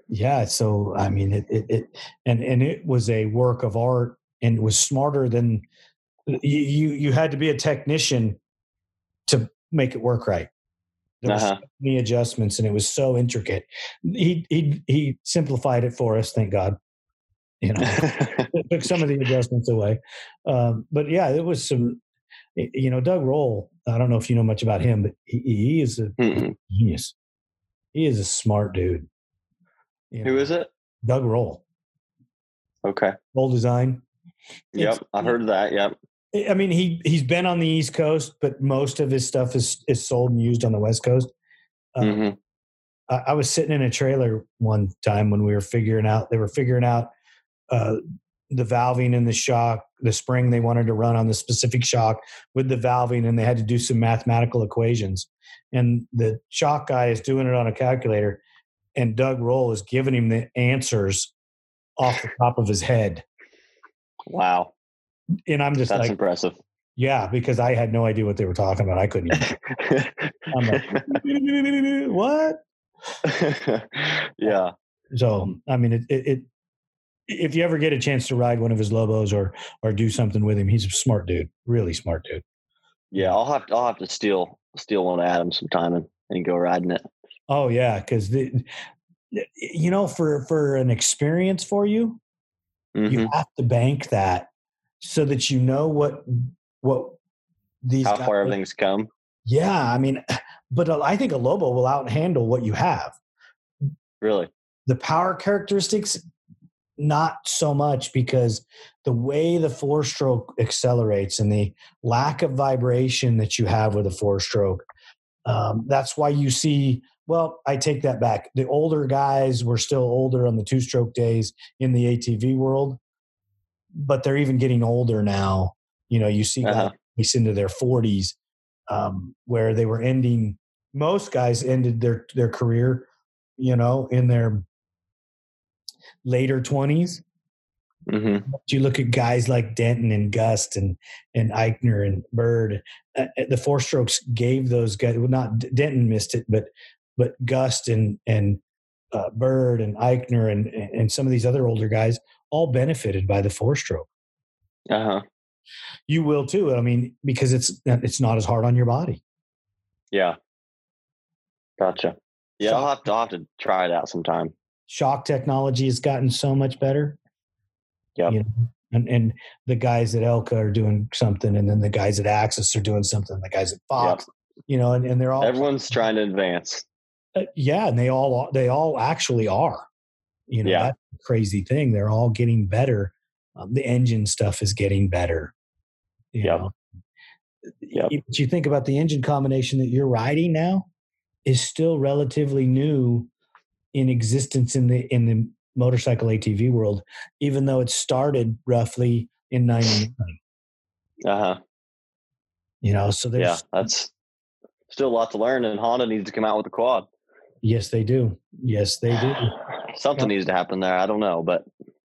Yeah. So, I mean, it it was a work of art, and it was smarter than you had to be a technician to make it work right. There were so many adjustments, and it was so intricate. He simplified it for us. Thank God. You know, it took some of the adjustments away. But yeah, it was some, you know, Doug Roll, I don't know if you know much about him, but he is a genius. He is a smart dude. You know, who is it? Doug Roll. Okay. Roll Design. Yep. I've heard of that. Yep. I mean, he's been on the East Coast, but most of his stuff is sold and used on the West Coast. I was sitting in a trailer one time when they were figuring out the valving and the shock, the spring they wanted to run on the specific shock with the valving, and they had to do some mathematical equations. And the shock guy is doing it on a calculator, and Doug Roll is giving him the answers off the top of his head. Wow. And I'm just that's impressive. Yeah, because I had no idea what they were talking about. I couldn't even. I'm like, what? Yeah. So, I mean, if you ever get a chance to ride one of his Lobos or do something with him, he's a smart dude, really smart dude. Yeah, I'll have to steal one of Adam sometime and go riding it. Oh yeah, because you know, for an experience for you, you have to bank that so that you know what these how far everything's come. Yeah, I mean, but I think a Lobo will outhandle what you have. Really, the power characteristics. Not so much, because the way the 4-stroke accelerates and the lack of vibration that you have with a 4-stroke, that's why you see Well, I take that back. The older guys were still older on the two-stroke days in the ATV world, but they're even getting older now. You know, you see guys into their 40s where they were ending. Most guys ended their career, you know, in their later 20s. Mm-hmm. You look at guys like Denton and Gust and Eichner and Bird. The four strokes gave those guys. Well, not Denton missed it, but Gust and Bird and Eichner and some of these other older guys all benefited by the four stroke. Uh huh. You will too. I mean, because it's not as hard on your body. Yeah. Gotcha. Yeah, shock. I'll have to try it out sometime. Shock technology has gotten so much better. Yeah, you know, and the guys at Elka are doing something, and then the guys at Axis are doing something. The guys at Fox, you know, and they're all everyone's trying to advance. Yeah, and they all actually are. You know, that's the crazy thing. They're all getting better. The engine stuff is getting better. Yeah. If you think about the engine combination that you're riding now, is still relatively new in existence in the motorcycle ATV world, even though it started roughly in 99. Uh-huh. You know, so there's... Yeah, that's still a lot to learn, and Honda needs to come out with a quad. Yes, they do. Yes, they do. Something needs to happen there. I don't know, but...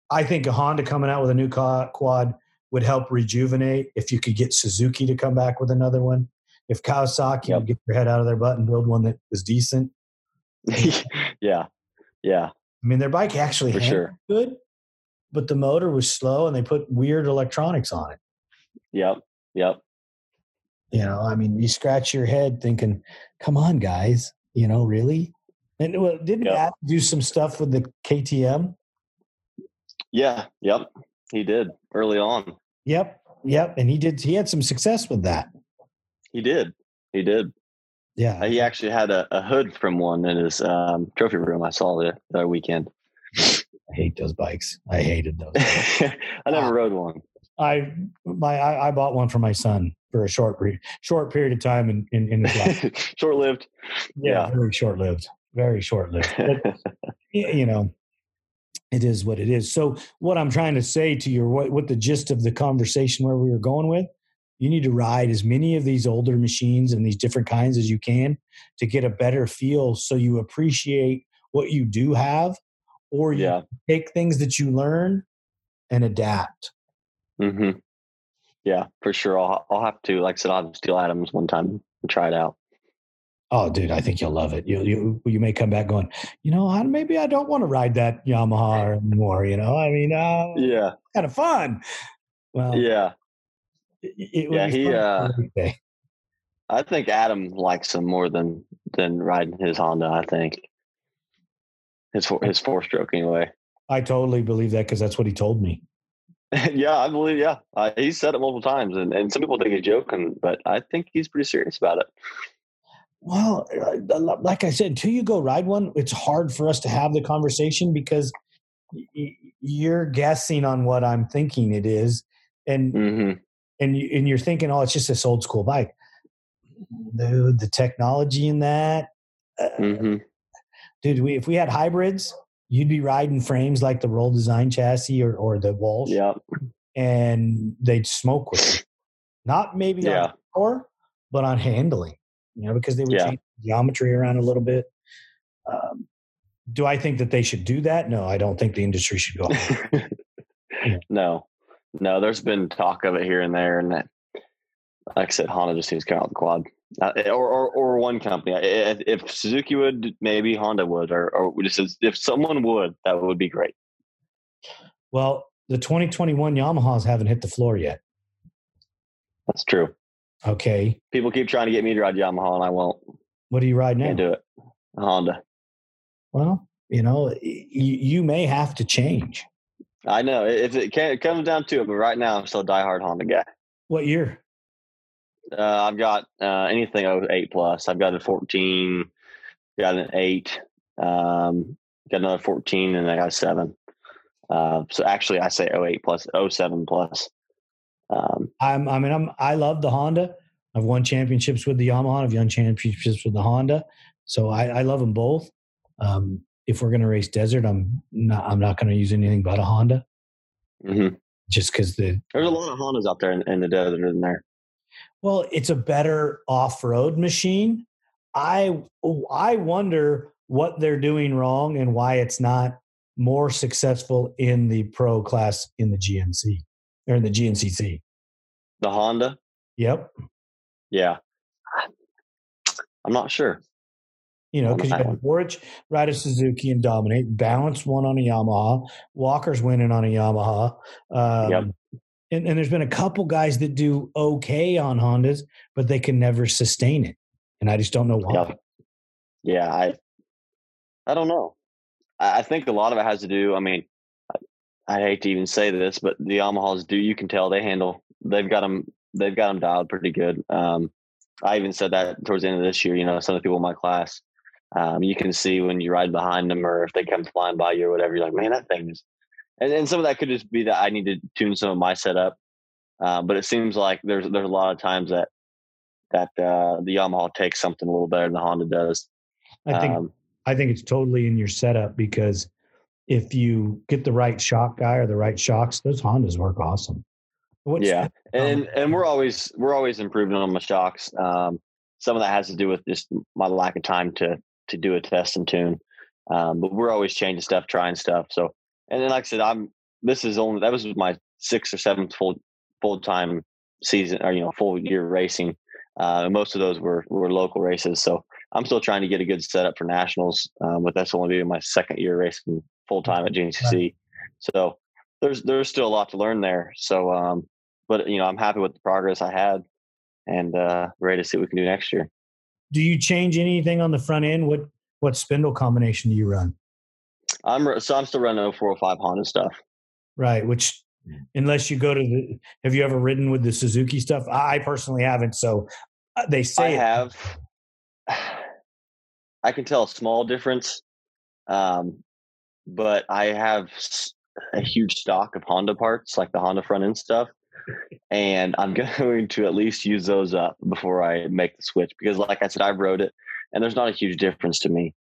I think a Honda coming out with a new quad would help rejuvenate if you could get Suzuki to come back with another one. If Kawasaki would get their head out of their butt and build one that was decent. Yeah, yeah. I mean, their bike actually handled good, but the motor was slow, and they put weird electronics on it. Yep. You know, I mean, you scratch your head thinking, come on, guys, you know, really? And well, didn't Matt do some stuff with the KTM? Yeah, yep, he did early on. Yep, and he had some success with that. He did. Yeah, he actually had a hood from one in his trophy room. I saw the weekend. I hate those bikes. I hated those. I never rode one. I bought one for my son for a short period of time in his life. Short lived. Yeah, very short lived. But, you know, it is what it is. So what I'm trying to say to you, what the gist of the conversation where we were going with. You need to ride as many of these older machines and these different kinds as you can to get a better feel so you appreciate what you do have, or you take things that you learn and adapt. Mm-hmm. Yeah, for sure. I'll have to, like I said, I'll have to steal Adam's one time and try it out. Oh, dude, I think you'll love it. You may come back going, you know, maybe I don't want to ride that Yamaha anymore, you know? I mean, kind of fun. Well, I think Adam likes him more than riding his Honda. I think his four stroke anyway. I totally believe that because that's what he told me. I believe. Yeah, he said it multiple times, and some people think he's joking, but I think he's pretty serious about it. Well, like I said, until you go ride one, it's hard for us to have the conversation because you're guessing on what I'm thinking it is, and. Mm-hmm. And you're thinking, oh, it's just this old school bike. Dude, the technology in that. Dude, if we had hybrids, you'd be riding frames like the Roll Design chassis or the Walsh. Yeah. And they'd smoke with it. Not maybe on power, but on handling. You know, because they would change the geometry around a little bit. Do I think that they should do that? No, I don't think the industry should go. No, there's been talk of it here and there, and that, like I said, Honda just needs to come out the quad, or one company. If Suzuki would, maybe Honda would, or just if someone would, that would be great. Well, the 2021 Yamahas haven't hit the floor yet. That's true. Okay. People keep trying to get me to ride Yamaha, and I won't. What do you ride now? Can't do it. Honda. Well, you know, you may have to change. I know. If it comes down to it, but right now I'm still a diehard Honda guy. What year? I've got anything over 8 plus. I've got a 14, got an 8, got another 14, and I got a 7. So actually, I say 08 plus, 07 plus. I love the Honda. I've won championships with the Yamaha. I've won championships with the Honda. So I love them both. If we're going to race desert, I'm not going to use anything but a Honda. Mm-hmm. Just because there's a lot of Hondas out there in the desert, isn't there? Well, it's a better off-road machine. I wonder what they're doing wrong and why it's not more successful in the pro class in the GNC or in the GNCC. The Honda? Yep. Yeah. I'm not sure. You know, because you have Borich ride a Suzuki and dominate. Balance won on a Yamaha. Walker's winning on a Yamaha. And there's been a couple guys that do okay on Hondas, but they can never sustain it. And I just don't know why. Yep. Yeah, I don't know. I think a lot of it has to do, I mean, I hate to even say this, but the Yamahas do, you can tell they've got them dialed pretty good. I even said that towards the end of this year, you know, some of the people in my class, you can see when you ride behind them or if they come flying by you or whatever, you're like, man, that thing is, and some of that could just be that I need to tune some of my setup. But it seems like there's a lot of times that the Yamaha takes something a little better than the Honda does. I think it's totally in your setup, because if you get the right shock guy or the right shocks, those Hondas work awesome. And we're always improving on my shocks. Some of that has to do with just my lack of time to do a test and tune. But we're always changing stuff, trying stuff. So, and then like I said, that was my 6th or 7th full-time season, or, you know, full year racing. Most of those were local races. So I'm still trying to get a good setup for nationals. But that's only being my 2nd year racing full-time at GNCC. Right. So there's still a lot to learn there. So, but, you know, I'm happy with the progress I had and ready to see what we can do next year. Do you change anything on the front end? What spindle combination do you run? I'm still running 0405 Honda stuff. Right, which unless you go to have you ever ridden with the Suzuki stuff? I personally haven't, so they say I can tell a small difference, but I have a huge stock of Honda parts, like the Honda front end stuff. And I'm going to at least use those up before I make the switch, because like I said, I rode it and there's not a huge difference to me.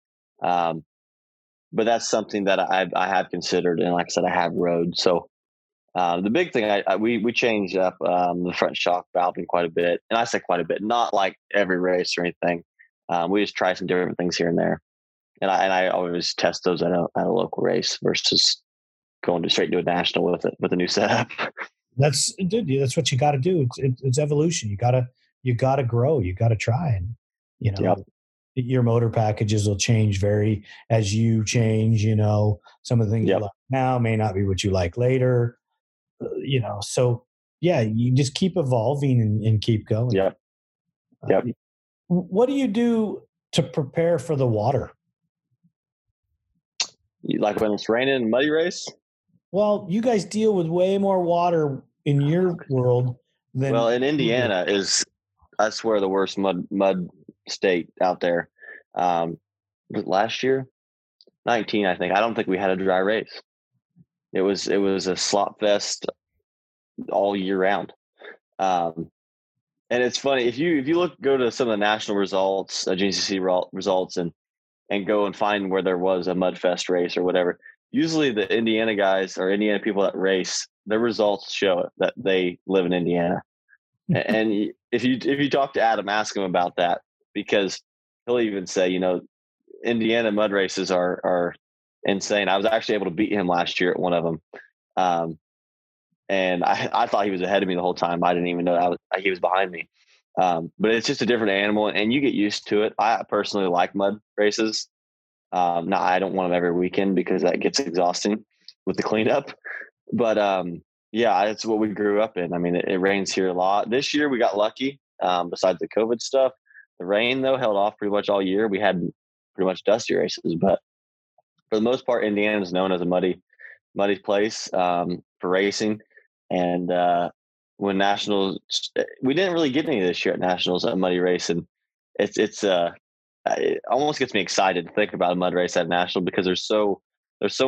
But that's something that I have considered. And like I said, I have rode. So the big thing, we changed up the front shock valving quite a bit. And I say quite a bit, not like every race or anything. We just try some different things here and there. And I always test those at a local race versus going straight to a national with a new setup. That's, dude, that's what you got to do. It's evolution. You gotta grow. You gotta try, and you know, yep. Your motor packages will change very as you change. You know, some of the things yep. you like now may not be what you like later. You know, so yeah, you just keep evolving and keep going. Yeah. Yep. What do you do to prepare for the water? You like when it's raining and muddy race? Well, you guys deal with way more water in your world than. Well, in Indiana is, I swear, the worst mud state out there. Last year, 19, I think. I don't think we had a dry race. It was a slop fest all year round. And it's funny if you go to some of the national results, GNCC results, and go and find where there was a mud fest race or whatever. Usually the Indiana guys or Indiana people that race, their results show it, that they live in Indiana. And if you talk to Adam, ask him about that, because he'll even say, you know, Indiana mud races are insane. I was actually able to beat him last year at one of them. And I thought he was ahead of me the whole time. I didn't even know he was behind me. But it's just a different animal and you get used to it. I personally like mud races. Now I don't want them every weekend because that gets exhausting with the cleanup, but, yeah, it's what we grew up in. I mean, it rains here a lot. This year we got lucky, besides the COVID stuff. The rain though held off pretty much all year. We had pretty much dusty races, but for the most part, Indiana is known as a muddy place, for racing. And, when nationals, we didn't really get any this year at nationals at muddy racing. It almost gets me excited to think about a mud race at national, because there's so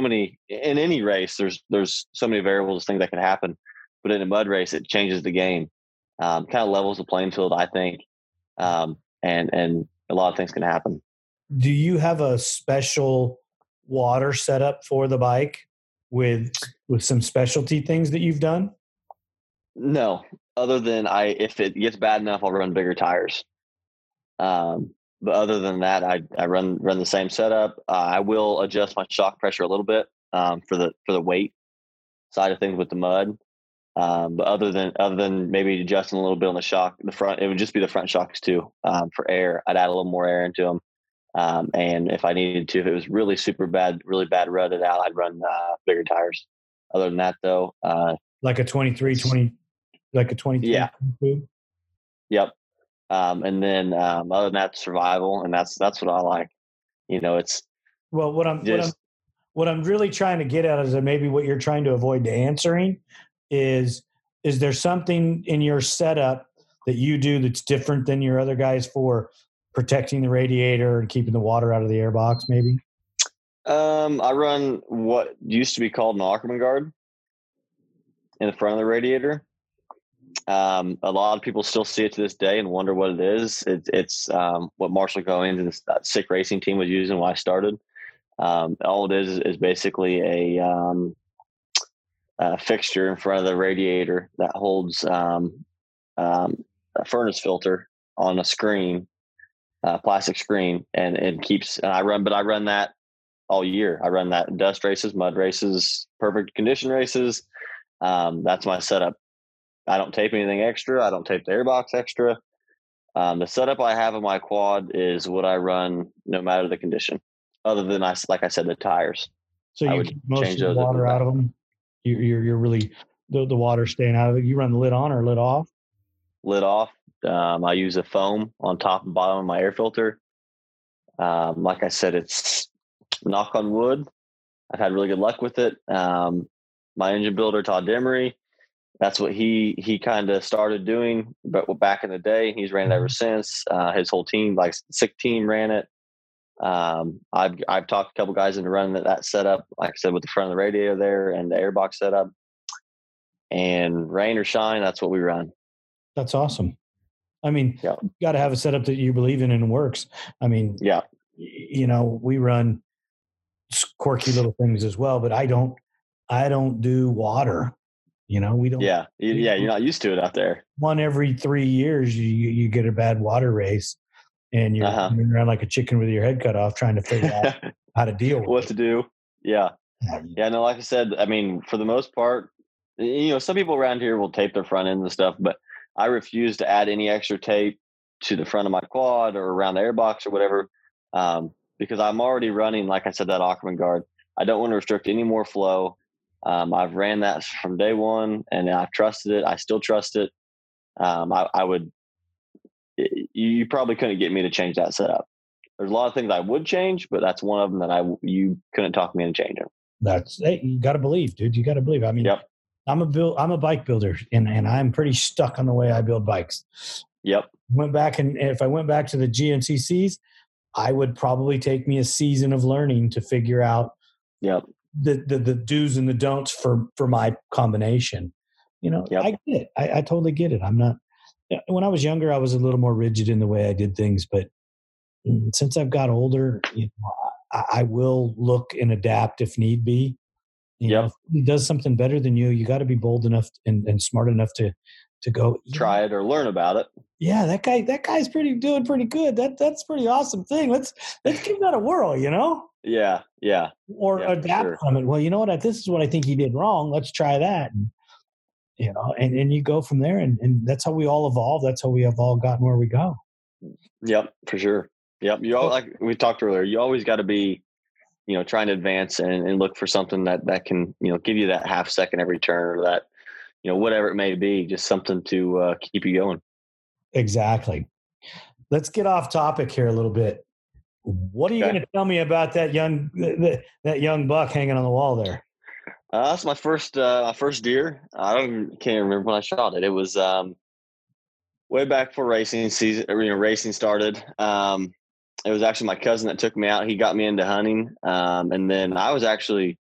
many in any race. There's so many variables, things that can happen, but in a mud race, it changes the game, kind of levels the playing field, I think. And a lot of things can happen. Do you have a special water setup for the bike with some specialty things that you've done? No, other than if it gets bad enough, I'll run bigger tires. But other than that, I run the same setup. I will adjust my shock pressure a little bit, for the weight side of things with the mud. But other than maybe adjusting a little bit on the shock, the front, it would just be the front shocks too, for air. I'd add a little more air into them. And if I needed to, if it was really super bad, really bad rutted out, I'd run, bigger tires. Other than that though, like a 23, yeah. 22? Yep. And then, other than that, survival. And that's what I like, you know, it's, well, what I'm really trying to get at is that maybe what you're trying to avoid to answering is there something in your setup that you do that's different than your other guys for protecting the radiator and keeping the water out of the airbox? Maybe. I run what used to be called an Ackerman Guard in the front of the radiator. A lot of people still see it to this day and wonder what it is. It's what Marshall Goins and the sick racing team was using when I started. All it is basically a fixture in front of the radiator that holds a furnace filter on a screen, plastic screen, and it keeps. And I run that all year. I run that in dust races, mud races, perfect condition races. That's my setup. I don't tape anything extra. I don't tape the airbox extra. The setup I have in my quad is what I run no matter the condition. Other than like I said, the tires. So you would change the water out of them. You're really the water staying out of it. You run the lid on or lid off? Lid off. I use a foam on top and bottom of my air filter. Like I said, it's knock on wood. I've had really good luck with it. My engine builder, Todd Demery, that's what he kind of started doing, but back in the day, he's ran it ever since. His whole team, like sick team, ran it. I've talked a couple guys into running that setup, like I said, with the front of the radiator there and the airbox setup. And rain or shine, that's what we run. That's awesome. I mean, yeah. You got to have a setup that you believe in and works. I mean, yeah, you know, we run quirky little things as well, but I don't do water. You know, we don't. Yeah, yeah, you're not used to it out there. One every 3 years, you get a bad water race. And you're running around like a chicken with your head cut off trying to figure out how to deal with what to do. Yeah. Yeah. No, like I said, I mean, for the most part, you know, some people around here will tape their front end and stuff, but I refuse to add any extra tape to the front of my quad or around the airbox or whatever, because I'm already running, like I said, that Ackerman Guard. I don't want to restrict any more flow. I've ran that from day one and I've trusted it. I still trust it. You probably couldn't get me to change that setup. There's a lot of things I would change, but that's one of them that you couldn't talk me into changing. You got to believe, dude. You got to believe. I mean, yep. I'm a bike builder and I'm pretty stuck on the way I build bikes. Yep. Went back, and if I went back to the GNCCs, I would probably take me a season of learning to figure out the do's and the don'ts for my combination. You know, yep. I get it. I totally get it. When I was younger, I was a little more rigid in the way I did things, but since I've got older, you know, I will look and adapt if need be. You know, if somebody does something better than you, you got to be bold enough and smart enough to go try it or learn about it. Yeah, that guy's doing pretty good. That's a pretty awesome thing. Let's give that a whirl. You know. Yeah, yeah. Or adapt from it. Well, you know what? This is what I think he did wrong. Let's try that. You know, and you go from there, and that's how we all evolve. That's how we have all gotten where we go. Yep, for sure. Yep. Like we talked earlier, you always got to be, you know, trying to advance and look for something that can, you know, give you that half second every turn, or that, you know, whatever it may be, just something to keep you going. Exactly. Let's get off topic here a little bit. What are you going to tell me about that young buck hanging on the wall there? That's my first deer. I can't remember when I shot it. It was way back before racing season. You know, racing started. It was actually my cousin that took me out. He got me into hunting, and then I was actually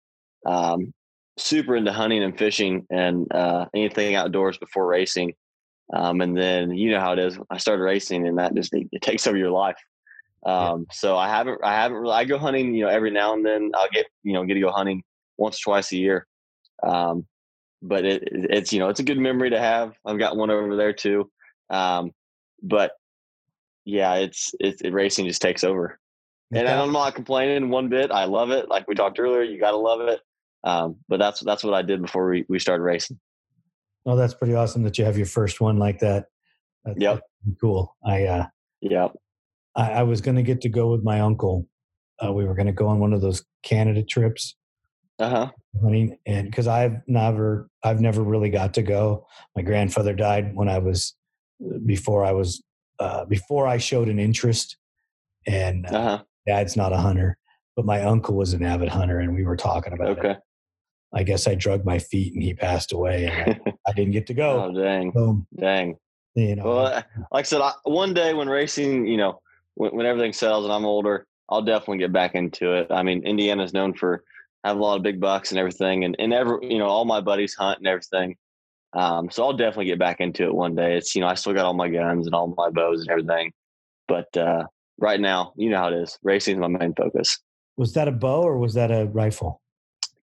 super into hunting and fishing and anything outdoors before racing. And then you know how it is. I started racing, and that just it takes over your life. So I haven't really, I go hunting, you know, every now and then I'll get to go hunting once, twice a year. But it's, you know, it's a good memory to have. I've got one over there too. But yeah, it's racing just takes over. And yeah. I'm not complaining one bit. I love it. Like we talked earlier, you got to love it. But that's what I did before we started racing. Oh, that's pretty awesome that you have your first one like that. Yep. Cool. I was going to get to go with my uncle. We were going to go on one of those Canada trips. Uh-huh. And because I've never really got to go. My grandfather died when before I showed an interest, and Dad's not a hunter, but my uncle was an avid hunter, and we were talking about it. I guess I drug my feet and he passed away, and I didn't get to go. Oh, dang. Dang. You know, well, like I said, one day when racing, you know, when everything settles and I'm older, I'll definitely get back into it. I mean, Indiana's known for having a lot of big bucks and everything, and all my buddies hunt and everything. So I'll definitely get back into it one day. It's, you know, I still got all my guns and all my bows and everything, but right now, you know how it is. Racing is my main focus. Was that a bow or was that a rifle?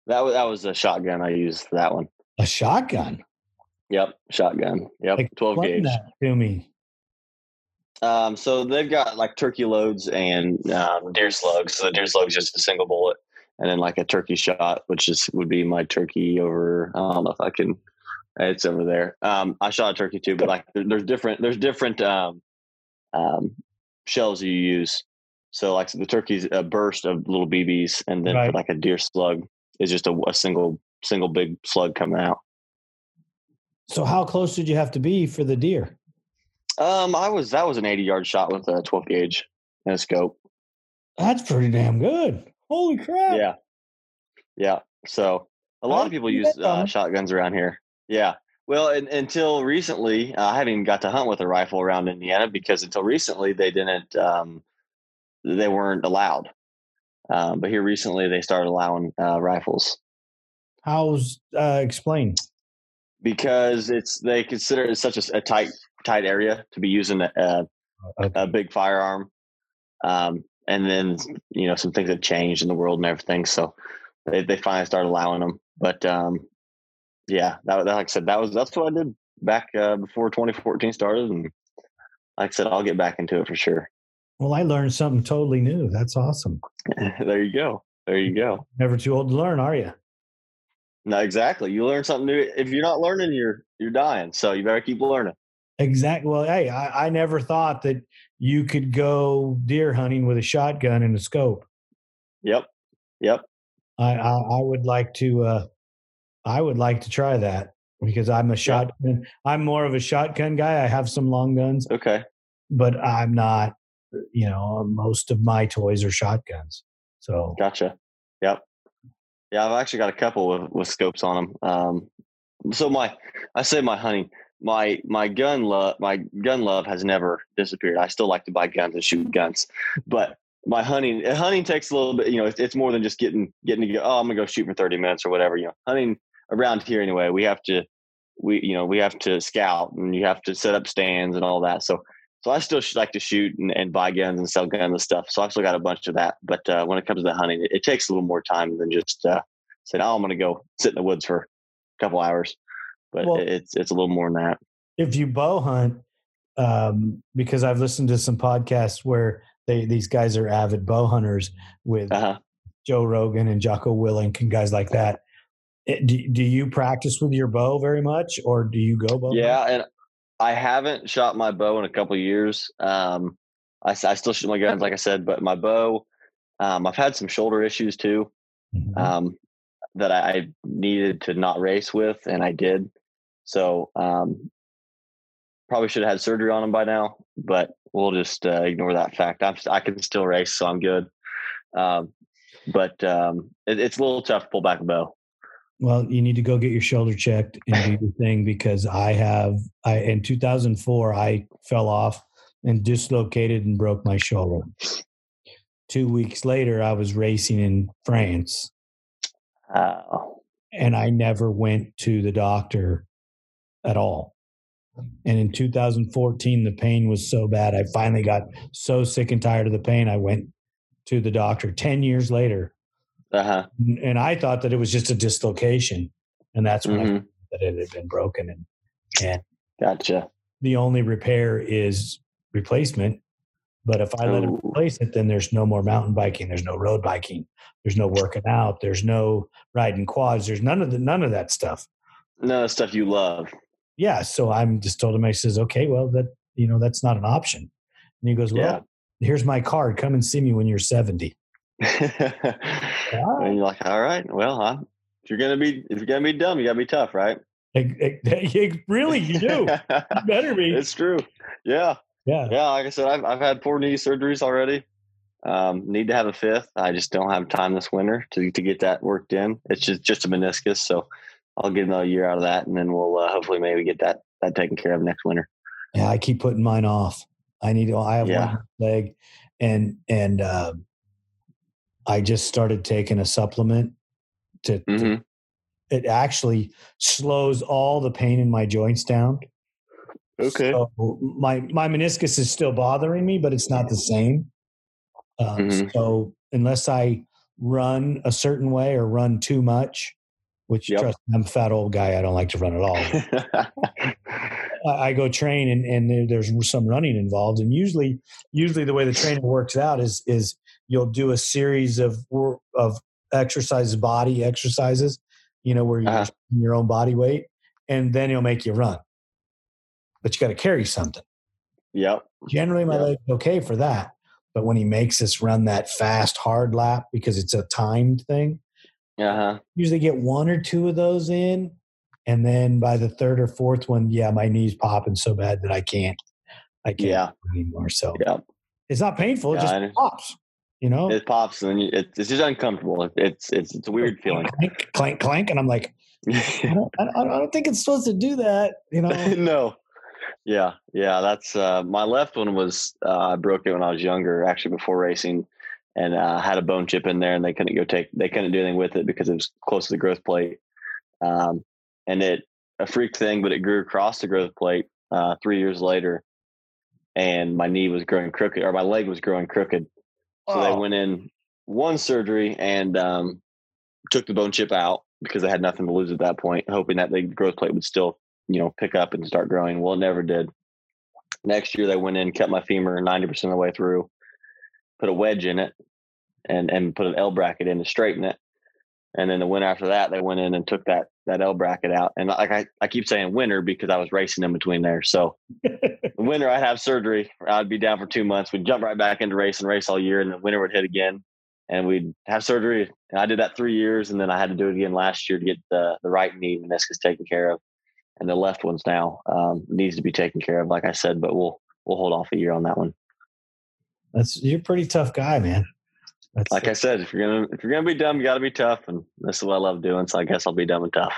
That was a shotgun I used for that one. A shotgun? Yep, shotgun. Yep, like 12 gauge. That to me. So they've got like turkey loads and deer slugs. So the deer slug is just a single bullet, and then like a turkey shot, which would be my turkey over. I don't know if I can. It's over there. I shot a turkey too, but like there's different shells you use. So like the turkey's a burst of little BBs, and then for like a deer slug is just a single big slug coming out. So how close did you have to be for the deer? That was an 80-yard shot with a 12 gauge and a scope. That's pretty damn good. Holy crap. Yeah. So a lot of people use shotguns around here. Yeah. Well, until recently, I haven't even got to hunt with a rifle around Indiana because until recently they weren't allowed. But here recently they started allowing rifles. How's explain? Because they consider it such a tight area to be using a big firearm. And then, you know, some things have changed in the world and everything. So they finally started allowing them. But, yeah, like I said, that's what I did back before 2014 started. And like I said, I'll get back into it for sure. Well, I learned something totally new. That's awesome. There you go. Never too old to learn, are you? No, exactly. You learn something new. If you're not learning, you're dying. So you better keep learning. Exactly. Well, hey, I never thought that you could go deer hunting with a shotgun and a scope. Yep. I would like to. I would like to try that because I'm a shotgun. Yep. I'm more of a shotgun guy. I have some long guns. Okay. But I'm not. You know, most of my toys are shotguns. So. Gotcha. Yep. Yeah, I've actually got a couple with scopes on them. So my gun love has never disappeared. I still like to buy guns and shoot guns, but my hunting takes a little bit. You know, it's more than just getting to go. Oh, I'm gonna go shoot for 30 minutes or whatever. You know, hunting around here anyway. We have to scout and you have to set up stands and all that. So I still like to shoot and buy guns and sell guns and stuff. So I've still got a bunch of that. But when it comes to the hunting, it takes a little more time than just saying, oh, I'm going to go sit in the woods for a couple hours. But it's a little more than that. If you bow hunt, because I've listened to some podcasts where these guys are avid bow hunters with Joe Rogan and Jocko Willink and guys like that. Do you practice with your bow very much, or do you go bow? Yeah, hunting? And I haven't shot my bow in a couple of years. I still shoot my guns, like I said, but my bow, I've had some shoulder issues too, that I needed to not race with. And I did. So, probably should have had surgery on them by now, but we'll just ignore that fact. I can still race, so I'm good. But it's a little tough to pull back a bow. Well, you need to go get your shoulder checked and do your thing, because I in 2004, I fell off and dislocated and broke my shoulder. 2 weeks later, I was racing in France. And I never went to the doctor at all. And in 2014, the pain was so bad. I finally got so sick and tired of the pain, I went to the doctor 10 years later. Uh-huh. And I thought that it was just a dislocation. And that's when I thought that it had been broken. And gotcha. The only repair is replacement. But if I let him replace it, then there's no more mountain biking. There's no road biking. There's no working out. There's no riding quads. There's none of that stuff. None of the stuff you love. Yeah. So I'm just told him, I says, okay, well, that, you know, that's not an option. And he goes, well, here's my card. Come and see me when you're 70. And you're like, all right, well, huh? If you're going to be dumb, you gotta be tough, right? Really, you do. You better be. It's true. Yeah. Yeah. Yeah. Like I said, I've had 4 knee surgeries already. Need to have a 5th. I just don't have time this winter to get that worked in. It's just a meniscus. So I'll get another year out of that, and then we'll hopefully maybe get that taken care of next winter. Yeah. I keep putting mine off. I have one leg and I just started taking a supplement to it actually slows all the pain in my joints down. Okay. So my meniscus is still bothering me, but it's not the same. So unless I run a certain way or run too much, which trust me, I'm a fat old guy. I don't like to run at all. I go train and there's some running involved. And usually the way the trainer works out is you'll do a series of exercise body exercises, you know, where you're using your own body weight, and then he'll make you run. But you got to carry something. Yep. Generally, my leg's okay for that. But when he makes us run that fast, hard lap, because it's a timed thing, usually get 1 or 2 of those in. And then by the 3rd or 4th one, my knee's popping so bad that I can't anymore. So it's not painful. It just pops, you know? It pops, and it's just uncomfortable. It's a weird feeling. Clank, clank, clank. And I'm like, I don't think it's supposed to do that, you know? No. Yeah. Yeah. That's, my left one was, I broke it when I was younger, actually before racing, and, had a bone chip in there, and they couldn't do anything with it because it was close to the growth plate. And a freak thing, but it grew across the growth plate, 3 years later, and my knee was growing crooked, or my leg was growing crooked. So they went in one surgery and, took the bone chip out because I had nothing to lose at that point, hoping that the growth plate would still, you know, pick up and start growing. Well, it never did. Next year they went in, cut my femur 90% of the way through, put a wedge in it, and put an L bracket in to straighten it. And then the winter after that, they went in and took that L bracket out. And like I keep saying winter because I was racing in between there. So the winter I'd have surgery. I'd be down for 2 months. We'd jump right back into race and race all year, and the winter would hit again. And we'd have surgery. And I did that 3 years, and then I had to do it again last year to get the right knee meniscus taken care of. And the left one's now needs to be taken care of, like I said, but we'll hold off a year on that one. You're a pretty tough guy, man. Like I said, if you're gonna be dumb, you got to be tough, and this is what I love doing. So I guess I'll be dumb and tough.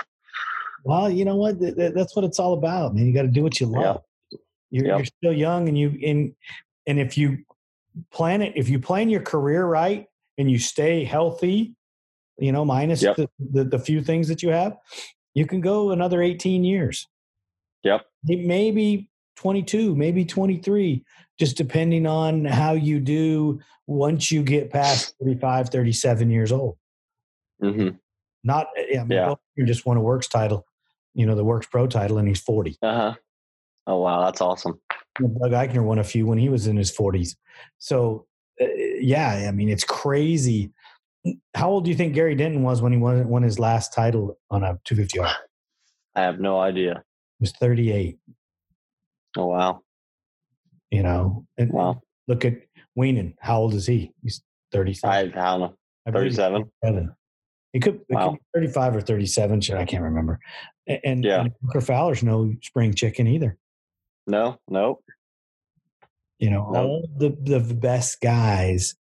Well, you know what? That's what it's all about, man. You got to do what you love. Yep. You're still young, and and if you plan your career right, and you stay healthy, you know, minus the few things that you have. You can go another 18 years. Yep. Maybe 22, maybe 23, just depending on how you do once you get past 35, 37 years old. Mm-hmm. You just won a works title, you know, the works pro title, and he's 40. Uh-huh. Oh, wow. That's awesome. Doug Eichner won a few when he was in his 40s. So, I mean, it's crazy. How old do you think Gary Denton was when he won his last title on a 250 R? I have no idea. He was 38. Oh, wow. You know, and look at Weenan. How old is he? He's 35. I don't know. 37. It could be 35 or 37. Shit, I can't remember. And Walker Fowler's no spring chicken either. No. You know, all the best guys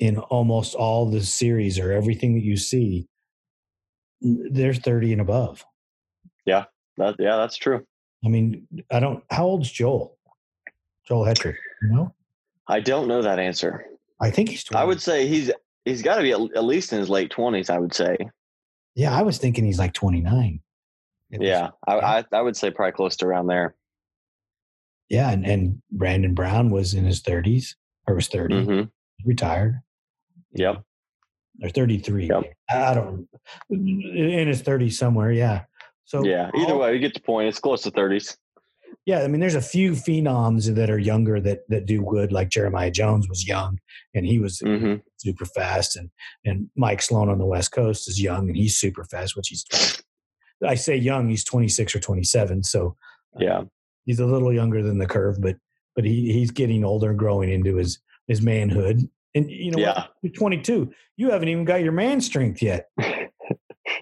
in almost all the series or everything that you see, there's 30 and above. Yeah. That's true. I mean, how old's Joel? Joel Hetrick, you know? I don't know that answer. I think he's 20. I would say he's got to be at least in his late 20s, I would say. Yeah. I was thinking he's like 29. Yeah, I would say probably close to around there. Yeah, and Brandon Brown was in his 30s, or was 30, retired. Yep. Or 33. Yep. I don't in his 30s somewhere, yeah. So yeah, either way, you get the point. It's close to 30s. Yeah, I mean, there's a few phenoms that are younger that do good, like Jeremiah Jones was young, and he was super fast, and Mike Sloan on the West Coast is young, and he's super fast, which he's – I say young, he's 26 or 27, so yeah, he's a little younger than the curve, but he's getting older, growing into his manhood. And you know what? You're 22. You haven't even got your man strength yet.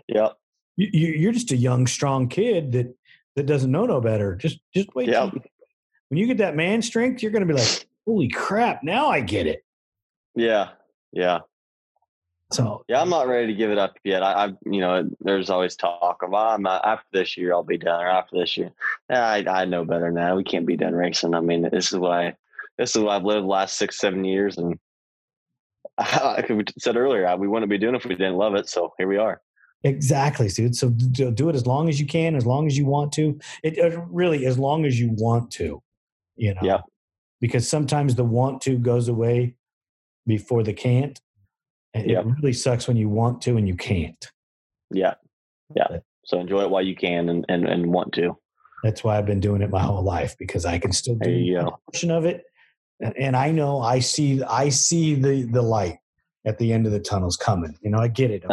Yeah. You're just a young, strong kid that doesn't know no better. Just wait. Yep. When you get that man strength, you're going to be like, holy crap, now I get it. Yeah. Yeah. So yeah, I'm not ready to give it up yet. I there's always talk of, I'm not, after this year, I'll be done. Or after this year, I know better now. We can't be done racing. I mean, this is what I've lived the last 6-7 years. And like we said earlier, we wouldn't be doing it if we didn't love it. So here we are. Exactly, dude. So do it as long as you can, as long as you want to. It really, as long as you want to, you know. Yeah. Because sometimes the want to goes away before the can't. And it really sucks when you want to and you can't. Yeah. Yeah. So enjoy it while you can and want to. That's why I've been doing it my whole life, because I can still do a portion of it. And I know I see the light at the end of the tunnel's coming. You know, I get it.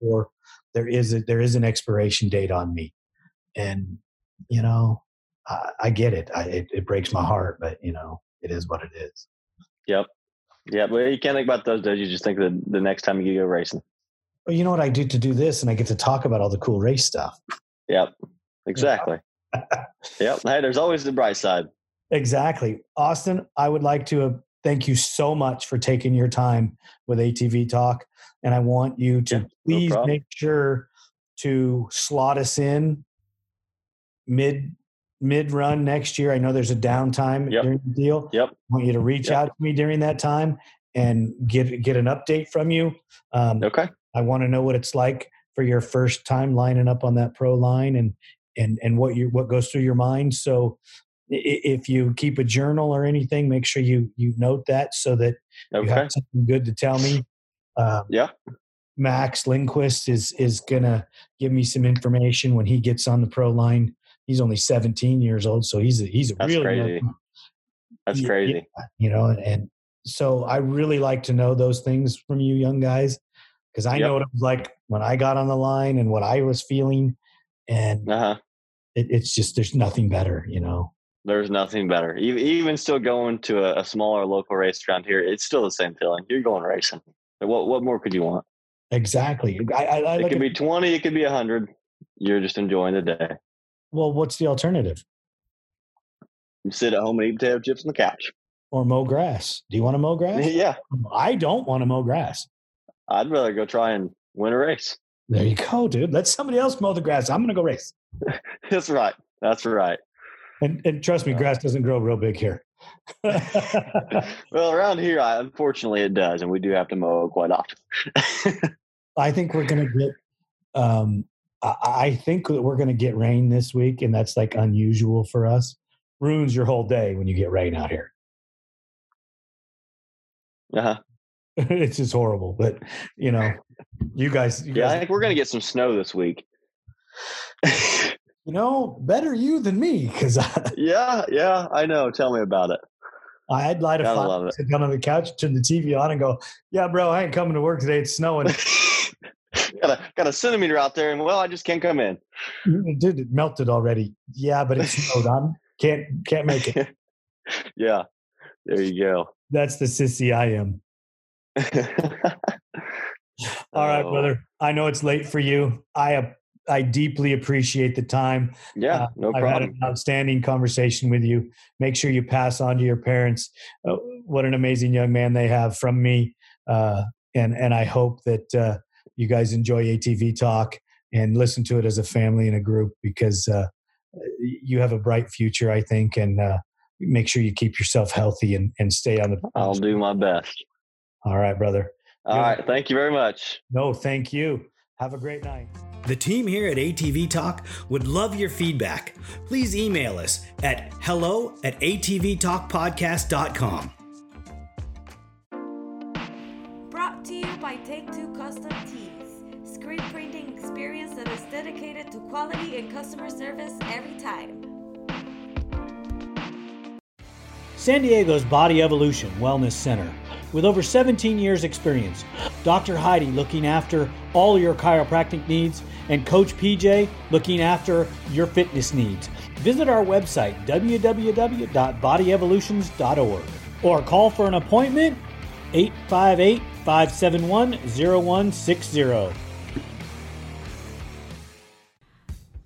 Or there is an expiration date on me, and you know, I get it. It breaks my heart, but you know, it is what it is. Yep. Yeah, but you can't think about those days. You just think that the next time you go racing. Well, you know what I do to do this, and I get to talk about all the cool race stuff. Yep. Exactly. Yep. Hey, there's always the bright side. Exactly. Austin, I would like to thank you so much for taking your time with ATV Talk. And I want you to please make sure to slot us in mid-run next year. I know there's a downtime during the deal. Yep. I want you to reach out to me during that time and get an update from you. Okay. I want to know what it's like for your first time lining up on that pro line and what goes through your mind. So if you keep a journal or anything, make sure you note that so that you have something good to tell me. Max Lindquist is going to give me some information when he gets on the pro line. He's only 17 years old. So he's a really crazy. That's crazy. You know, and so I really like to know those things from you young guys, because I know what it was like when I got on the line and what I was feeling. And it's just, there's nothing better, you know. There's nothing better. Even still going to a smaller local race around here, it's still the same feeling. You're going racing. What more could you want? Exactly. It could be 20. It could be 100. You're just enjoying the day. Well, what's the alternative? You sit at home and eat potato chips on the couch. Or mow grass. Do you want to mow grass? Yeah. I don't want to mow grass. I'd rather go try and win a race. There you go, dude. Let somebody else mow the grass. I'm going to go race. That's right. That's right. And trust me, grass doesn't grow real big here. Well, around here, unfortunately, it does, and we do have to mow quite often. I think we're going to get. I think that we're going to get rain this week, and that's like unusual for us. Ruins your whole day when you get rain out here. It's just horrible, but you know, you guys. I think we're going to get some snow this week. You know, better you than me, because I know. Tell me about it. I'd lie to Fox, sit down on the couch, turn the TV on, and go, "Yeah, bro, I ain't coming to work today. It's snowing." got a centimeter out there, and I just can't come in. Dude, it melted already. Yeah, but it snowed on. Can't make it. Yeah, there you go. That's the sissy I am. All right, brother. I know it's late for you. I deeply appreciate the time. Yeah, no problem. I've had an outstanding conversation with you. Make sure you pass on to your parents what an amazing young man they have from me. And I hope that you guys enjoy ATV Talk and listen to it as a family and a group, because you have a bright future, I think. And make sure you keep yourself healthy and stay on the – I'll do my best. All right, brother. All right. Thank you very much. No, thank you. Have a great night. The team here at ATV Talk would love your feedback. Please email us at hello@atvtalkpodcast.com. Brought to you by Take-Two Custom Tees, screen printing experience that is dedicated to quality and customer service every time. San Diego's Body Evolution Wellness Center. With over 17 years experience, Dr. Heidi looking after all your chiropractic needs and Coach PJ looking after your fitness needs. Visit our website, www.bodyevolutions.org, or call for an appointment, 858-571-0160.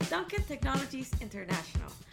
Duncan Technologies International.